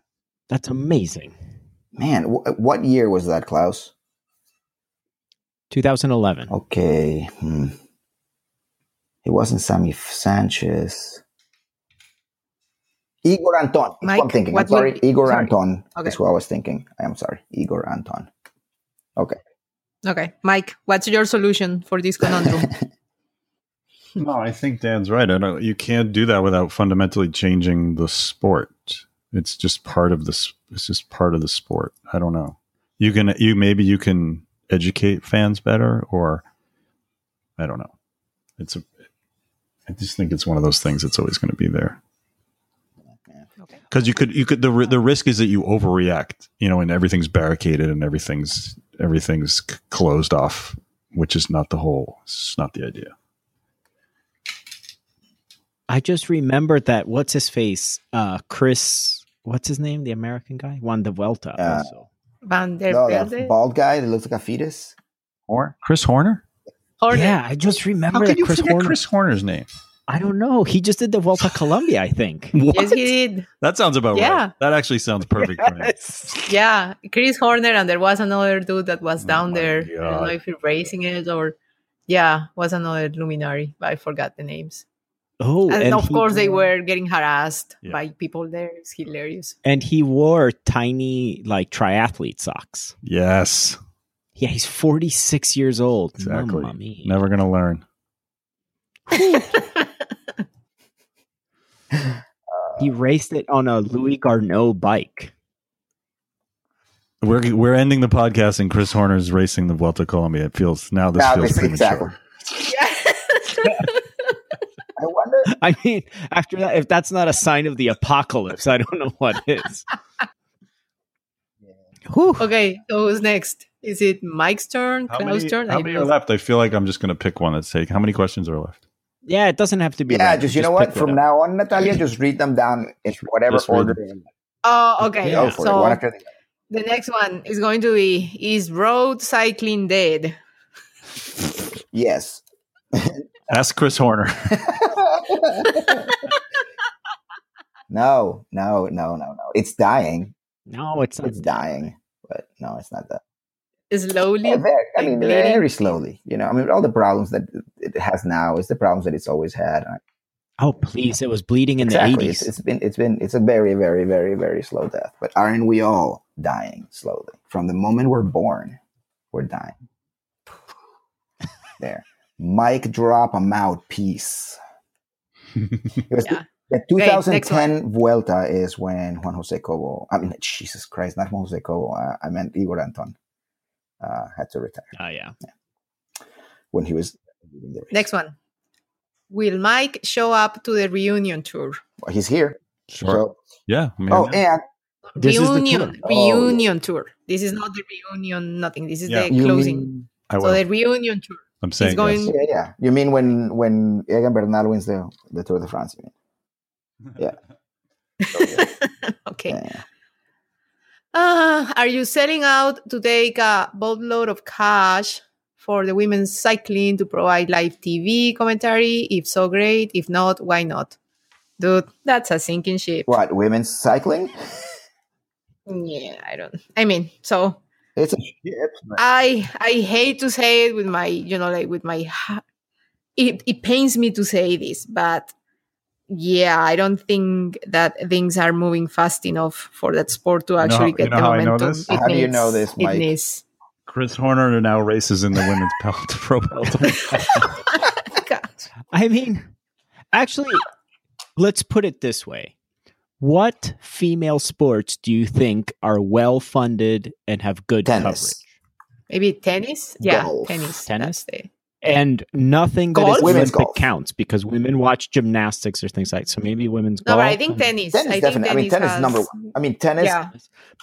That's amazing. Man, w- what year was that, Klaus? twenty eleven. Okay. Hmm. It wasn't Sammy Sanchez. Igor Anton. Mike, I'm thinking. I'm sorry. Would, Igor sorry. Anton. Okay. That's what I was thinking. I am sorry. Igor Anton. Okay. Okay. Mike, what's your solution for this conundrum? No, I think Dan's right. I don't, you can't do that without fundamentally changing the sport. It's just part of the, it's just part of the sport. I don't know. You can, you, maybe you can educate fans better, or I don't know. It's a, I just think it's one of those things that's always going to be there. Because you could, you could. The the risk is that you overreact, you know, and everything's barricaded and everything's everything's closed off, which is not the whole. It's not the idea. I just remembered that. What's his face? Uh, Chris. What's his name? The American guy won the Vuelta. Uh, also. Van der Velde, no, bald guy that looks like a fetus. Or Chris Horner. Horner. Yeah, I just remembered. How can you Chris forget Horner. Chris Horner's name? I don't know. He just did the Volta Colombia, I think. What? Yes, he did. That sounds about yeah. right. That actually sounds perfect for yes. me. Yeah. Chris Horner, and there was another dude that was down oh there. God. I don't know if you're racing it or, yeah, was another luminary, but I forgot the names. Oh, and, and of he, course, they were getting harassed yeah. by people there. It's hilarious. And he wore tiny, like, triathlete socks. Yes. Yeah, he's forty-six years old. Exactly. Never going to learn. He raced it on a Louis Garneau bike. We're we're ending the podcast, and Chris Horner's racing the Vuelta Colombia. It feels now this no, feels premature. Exactly. Yeah. I wonder. I mean, after that, if that's not a sign of the apocalypse, I don't know what is. Whew. Okay, so who's next? Is it Mike's turn? How Klaus' many, turn? How I many are left? I feel like I'm just going to pick one. Let's take. How many questions are left? Yeah, it doesn't have to be. Yeah, right. just you just know what? From now on, Natalia, just read them down in whatever order. Oh, okay. Yeah. So one after the other. The next one is going to be: Is road cycling dead? Yes. Ask Chris Horner. no, no, no, no, no. It's dying. No, it's not. It's dying, but no, it's not that. Slowly, yeah, very, I mean, bleeding. very slowly. You know, I mean, all the problems that it has now is the problems that it's always had. Oh, please! It was bleeding in exactly. the eighties. It's, it's been, it's been, it's a very, very, very, very slow death. But aren't we all dying slowly from the moment we're born? We're dying. There, mic drop. I'm out. Peace. It was yeah. The twenty ten okay, Vuelta is when Juan Jose Cobo. I mean, Jesus Christ, not Juan Jose Cobo. I, I meant Igor Anton. Uh, had to retire. Oh, yeah. yeah. When he was... Next one. Will Mike show up to the reunion tour? Well, he's here. Sure. So, yeah. Maybe. Oh, and... This reunion. Is the tour. Reunion oh. tour. This is not the reunion, nothing. This is yeah. the you closing. Mean, I so the reunion tour. I'm saying going, yes. Yeah, yeah. You mean when, when Egan Bernal wins the, the Tour de France? You mean? Yeah. so, yeah. Okay. Yeah. Uh, are you setting out to take a boatload of cash for the women's cycling to provide live T V commentary? If so, great. If not, why not? Dude, that's a sinking ship. What, women's cycling? Yeah, I don't. I mean, so it's a ship. Man. I I hate to say it with my, you know, like with my. It it pains me to say this, but. Yeah, I don't think that things are moving fast enough for that sport to actually you know, get you know the momentum. How, how needs, do you know this, Mike? It needs. Chris Horner now races in the women's pelt, pro peloton. I mean, actually, let's put it this way. What female sports do you think are well-funded and have good tennis. coverage? Maybe tennis? Yeah, golf. tennis. Tennis? And nothing that golf? is women's Olympic golf. counts because women watch gymnastics or things like that. So maybe women's no, golf. No, I think tennis. Tennis, I definitely. Think tennis I mean, tennis has... is number one. I mean, tennis. Yeah.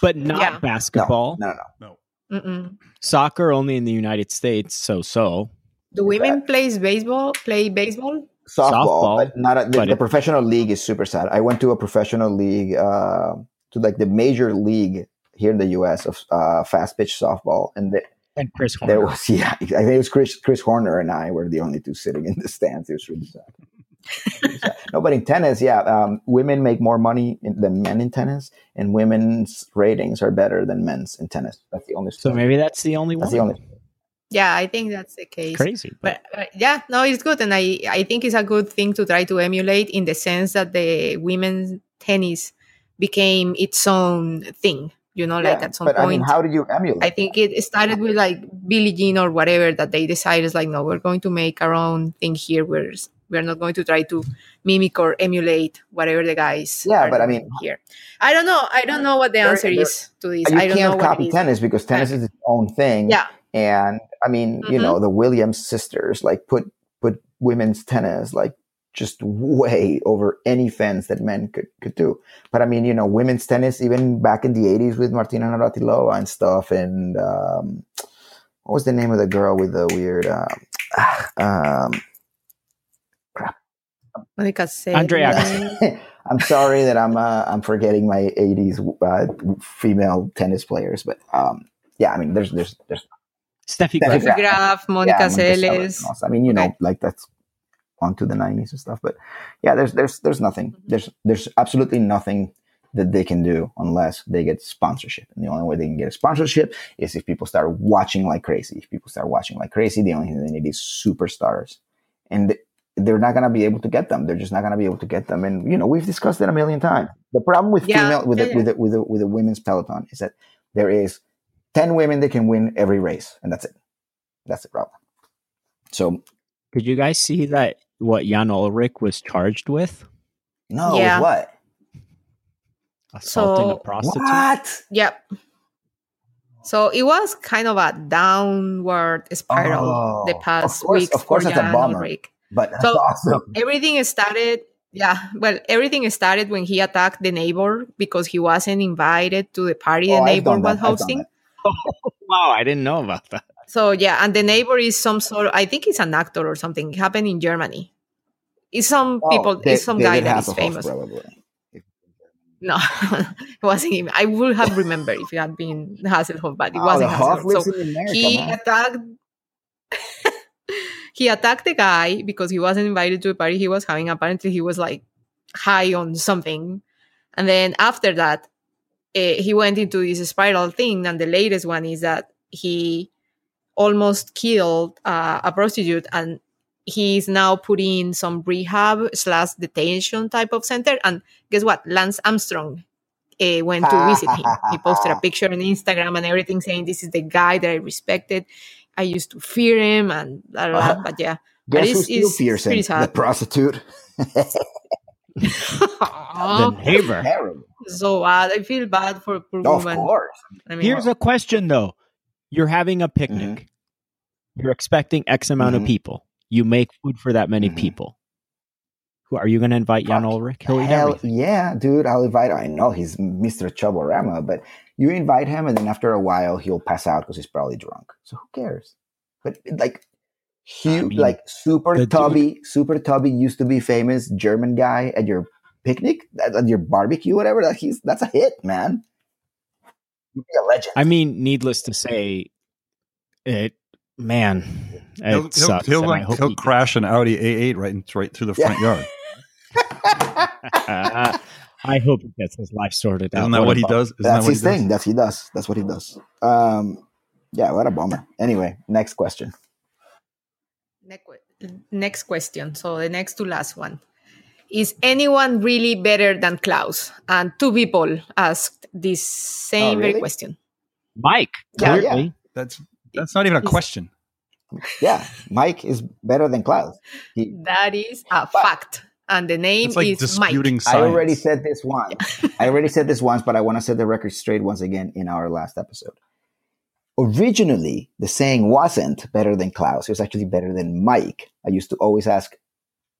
But not yeah. basketball. No, no, no. no. Mm-mm. Soccer only in the United States, so-so. Do women play baseball? Play baseball? Softball. Softball but not a, the, but the professional league is super sad. I went to a professional league, uh, to like the major league here in the U S of uh, fast-pitch softball. And the And Chris Horner. There was, yeah, I think it was Chris, Chris Horner and I were the only two sitting in the stands. It was really sad. No, but in tennis, yeah, um, women make more money in, than men in tennis, and women's ratings are better than men's in tennis. That's the only. So story. maybe that's the only that's one. That's the only. Yeah, I think that's the case. It's crazy, but. But, but yeah, no, it's good, and I I think it's a good thing to try to emulate in the sense that the women's tennis became its own thing. You know, yeah, like at some but, point. I mean, how did you emulate? I think it started with like Billie Jean or whatever that they decided is like, no, we're going to make our own thing here. We're we're not going to try to mimic or emulate whatever the guys. Yeah, are but I mean, here I don't know. I don't know what the answer there, is to this. You I don't can't know copy what tennis because tennis is its own thing. Yeah, and I mean, mm-hmm. you know, the Williams sisters like put put women's tennis like. Just way over any fence that men could, could do. But I mean, you know, women's tennis, even back in the eighties with Martina Navratilova and stuff. And um, what was the name of the girl with the weird, uh, um, crap. Like I said, Andrea. I'm sorry that I'm, uh, I'm forgetting my eighties uh, female tennis players, but um, yeah, I mean, there's, there's, there's Steffi Graf, Graf Monica yeah, Seles. I mean, you know, okay. like that's, onto the nineties and stuff. But yeah, there's there's there's nothing. There's there's absolutely nothing that they can do unless they get sponsorship. And the only way they can get a sponsorship is if people start watching like crazy. If people start watching like crazy, the only thing they need is superstars. And they're not going to be able to get them. They're just not going to be able to get them. And, you know, we've discussed it a million times. The problem with yeah, female with yeah, a, with a, with a, with a women's peloton is that there is ten women that can win every race, and that's it. That's the problem. So could you guys see that what Jan Ulrich was charged with? No, yeah. What? Assaulting so, a prostitute. What? Yep. So it was kind of a downward spiral oh, the past week. Of course, it's a bummer. Ulrich. But that's so awesome. Everything started. Yeah. Well, everything started when he attacked the neighbor because he wasn't invited to the party oh, the neighbor was hosting. Oh, wow, I didn't know about that. So yeah, and the neighbor is some sort of, I think he's an actor or something. It happened in Germany. It's some oh, people, they, it's some guy that is famous. Probably. No, it wasn't him. I would have remembered if it had been Hasselhoff, but it oh, wasn't Hasselhoff. So America, he man. attacked. He attacked the guy because he wasn't invited to a party he was having. Apparently, he was like high on something, and then after that, eh, he went into this spiral thing. And the latest one is that he almost killed uh, a prostitute, and he's now put in some rehab slash detention type of center. And guess what? Lance Armstrong eh, went to visit him. He posted a picture on Instagram and everything, saying this is the guy that I respected. I used to fear him and blah, blah, blah, uh, but yeah. Guess who's still fearsome? The prostitute. The neighbor. So bad. Uh, I feel bad for poor oh, woman. Of course. I mean, Here's well. a question, though. You're having a picnic. Mm-hmm. You're expecting X amount mm-hmm. of people. You make food for that many mm-hmm. people. Who are you going to invite? Fuck Jan Ulrich? He'll eat everything. Yeah, dude. I'll invite. I know he's Mister Chaborama, but you invite him, and then after a while, he'll pass out because he's probably drunk. So who cares? But like, huge, I mean, like super tubby, dude. super tubby used to be famous German guy at your picnic, at, at your barbecue, whatever. That he's that's a hit, man. You'd be a legend. I mean, needless to say, it. Man, it he'll, sucks. He'll, he'll, like, he'll he crash an Audi A eight right in, right through the front yeah. yard. uh, I hope he gets his life sorted out. Isn't that what, what he does? Isn't That's that his he thing. Does? That's he does. That's what he does. Um, yeah, what a bummer. Anyway, next question. Next question. So the next to last one. Is anyone really better than Klaus? And two people asked this same oh, really? very question. Mike, clearly. Yeah, yeah. That's... That's not even a question. Yeah, Mike is better than Klaus. He, that is a but, fact, and the name like is Mike. Science. I already said this once. I already said this once, but I want to set the record straight once again in our last episode. Originally, the saying wasn't better than Klaus. It was actually better than Mike. I used to always ask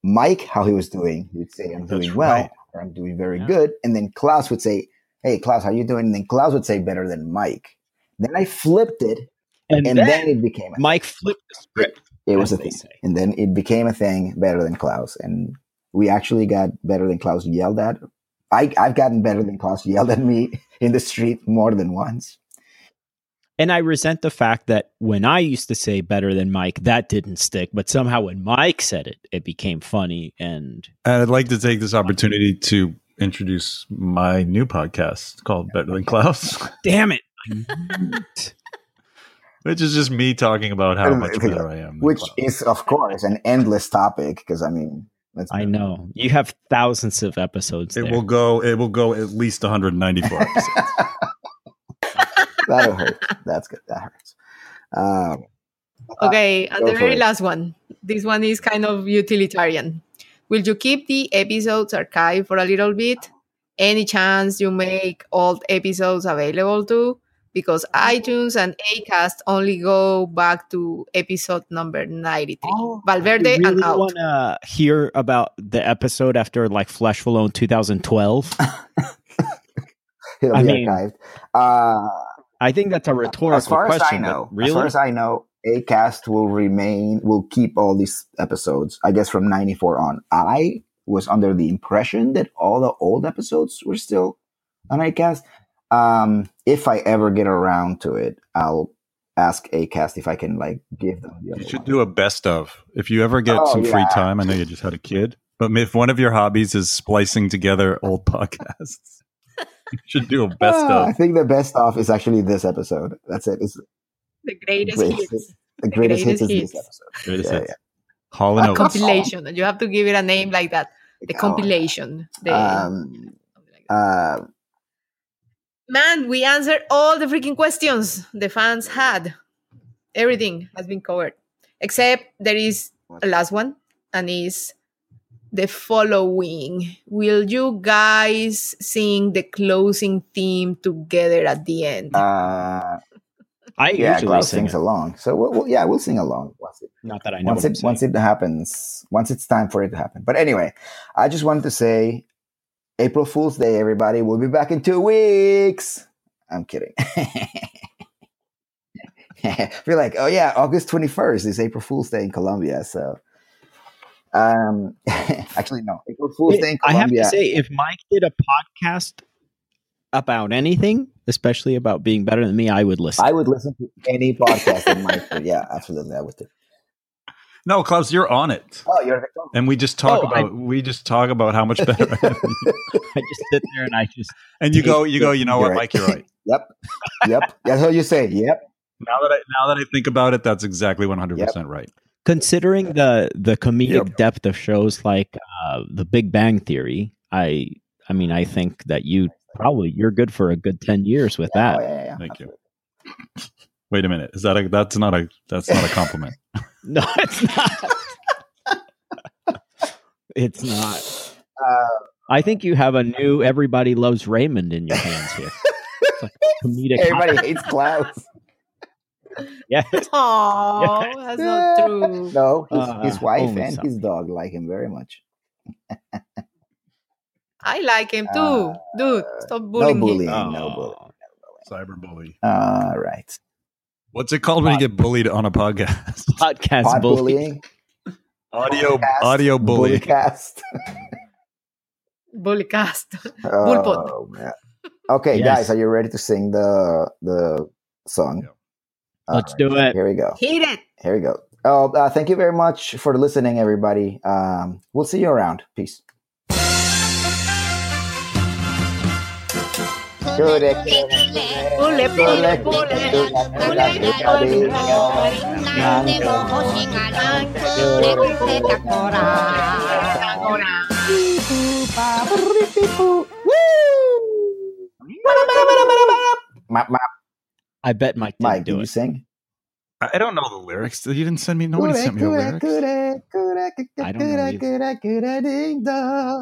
Mike how he was doing. He would say, I'm That's doing well, right. or I'm doing very yeah. good. And then Klaus would say, hey, Klaus, how are you doing? And then Klaus would say, better than Mike. Then I flipped it. And, and then, then it became a Mike thing. flipped the script. It was a thing. Say. And then it became a thing, better than Klaus. And we actually got better than Klaus yelled at. I, I've gotten better than Klaus yelled at me in the street more than once. And I resent the fact that when I used to say better than Mike, that didn't stick. But somehow when Mike said it, it became funny. And, and I'd like to take this opportunity to introduce my new podcast. It's called Better Than Klaus. Damn it. Which is just me talking about how much better I am. Which is, of course, an endless topic because I mean, let's I know you have thousands of episodes. It there. will go. It will go at least one hundred ninety-four episodes. That'll hurt. That's good. That hurts. Um, okay, and the very it. last one. This one is kind of utilitarian. Will you keep the episodes archived for a little bit? Any chance you make old episodes available to? Because iTunes and Acast only go back to episode number ninety-three. Oh, Valverde really and out. You want to hear about the episode after like Flèche Wallonne twenty twelve? It'll I be mean, archived. Uh, I think that's a rhetorical as far question. As I know, really? As far as I know, Acast will remain, will keep all these episodes, I guess from ninety-four on. I was under the impression that all the old episodes were still on Acast. Um, if I ever get around to it, I'll ask Acast if I can like give them. The you should one. do a best of. If you ever get oh, some yeah. free time, I know you just had a kid, but if one of your hobbies is splicing together old podcasts, you should do a best ah, of. I think the best of is actually this episode. That's it. It's the greatest, greatest hits. The greatest, the greatest hits, hits is this episode. Greatest yeah, hits. Yeah. Hall and Oates. Compilation. You have to give it a name like that. The oh, compilation. The, um, you know, like that. Uh, Man, we answered all the freaking questions the fans had. Everything has been covered. Except there is a last one, and is the following. Will you guys sing the closing theme together at the end? Uh, I yeah, usually Klaus sing sings it. along. So, we'll, we'll, yeah, we'll sing along. Once it, Not that I know once it, once it happens. Once it's time for it to happen. But anyway, I just wanted to say... April Fool's Day, everybody. We'll be back in two weeks. I'm kidding. We're like, oh yeah, August twenty-first is April Fool's Day in Colombia. So, um, actually, no, April Fool's Wait, Day in Colombia. I have to say, if Mike did a podcast about anything, especially about being better than me, I would listen. I would listen to any podcast that Mike did. Yeah, absolutely, I would do. No, Klaus, you're on it. Oh, you're on it. And we just talk oh, about I, we just talk about how much better I am. I just sit there and I just and you go, you go, you know what, right. Mike, you're right. Yep, yep. That's what you say. Yep. Now that I now that I think about it, that's exactly one hundred percent right. Considering the the comedic yep. depth of shows like uh, The Big Bang Theory, I I mean, I think that you probably you're good for a good ten years with yeah, that. Oh, yeah, yeah. Thank Absolutely. you. Wait a minute. Is that a that's not a that's not a compliment? No, it's not. It's not. Uh, I think you have a new Everybody Loves Raymond in your hands here. It's like a comedic Everybody comedy. Hates Klaus. Yeah. Oh, yeah. That's not true. No, his, uh, his wife and something. His dog like him very much. I like him too. Uh, Dude, stop bullying, no bullying him. Oh. No bullying. Cyberbully. All right. What's it called Pod- when you get bullied on a podcast? Podcast Pod bullying. Audio Podcast. Audio bullying. Bullycast. Bullycast. Bullpot. Oh, man. Okay, yes. Guys, are you ready to sing the the song? Yeah. Let's right. do it. Here we go. Hit it. Here we go. Oh, uh, thank you very much for listening, everybody. Um, we'll see you around. Peace. I bet Mike didn't Mike, do did it. You sing? I don't know the lyrics. You didn't send me. Nobody sent me the lyrics. I don't know.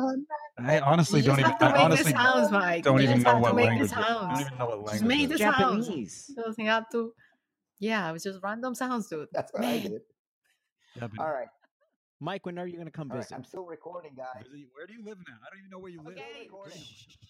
I honestly don't even. I honestly sounds, Mike. don't you even know what language. I don't even know what language. Just make the Japanese. Doesn't have to. Yeah, it was just random sounds, dude. That's what Man. I did. Japanese. All right, Mike. When are you going to come All visit? Right, I'm still recording, guys. Where do you live now? I don't even know where you okay. live.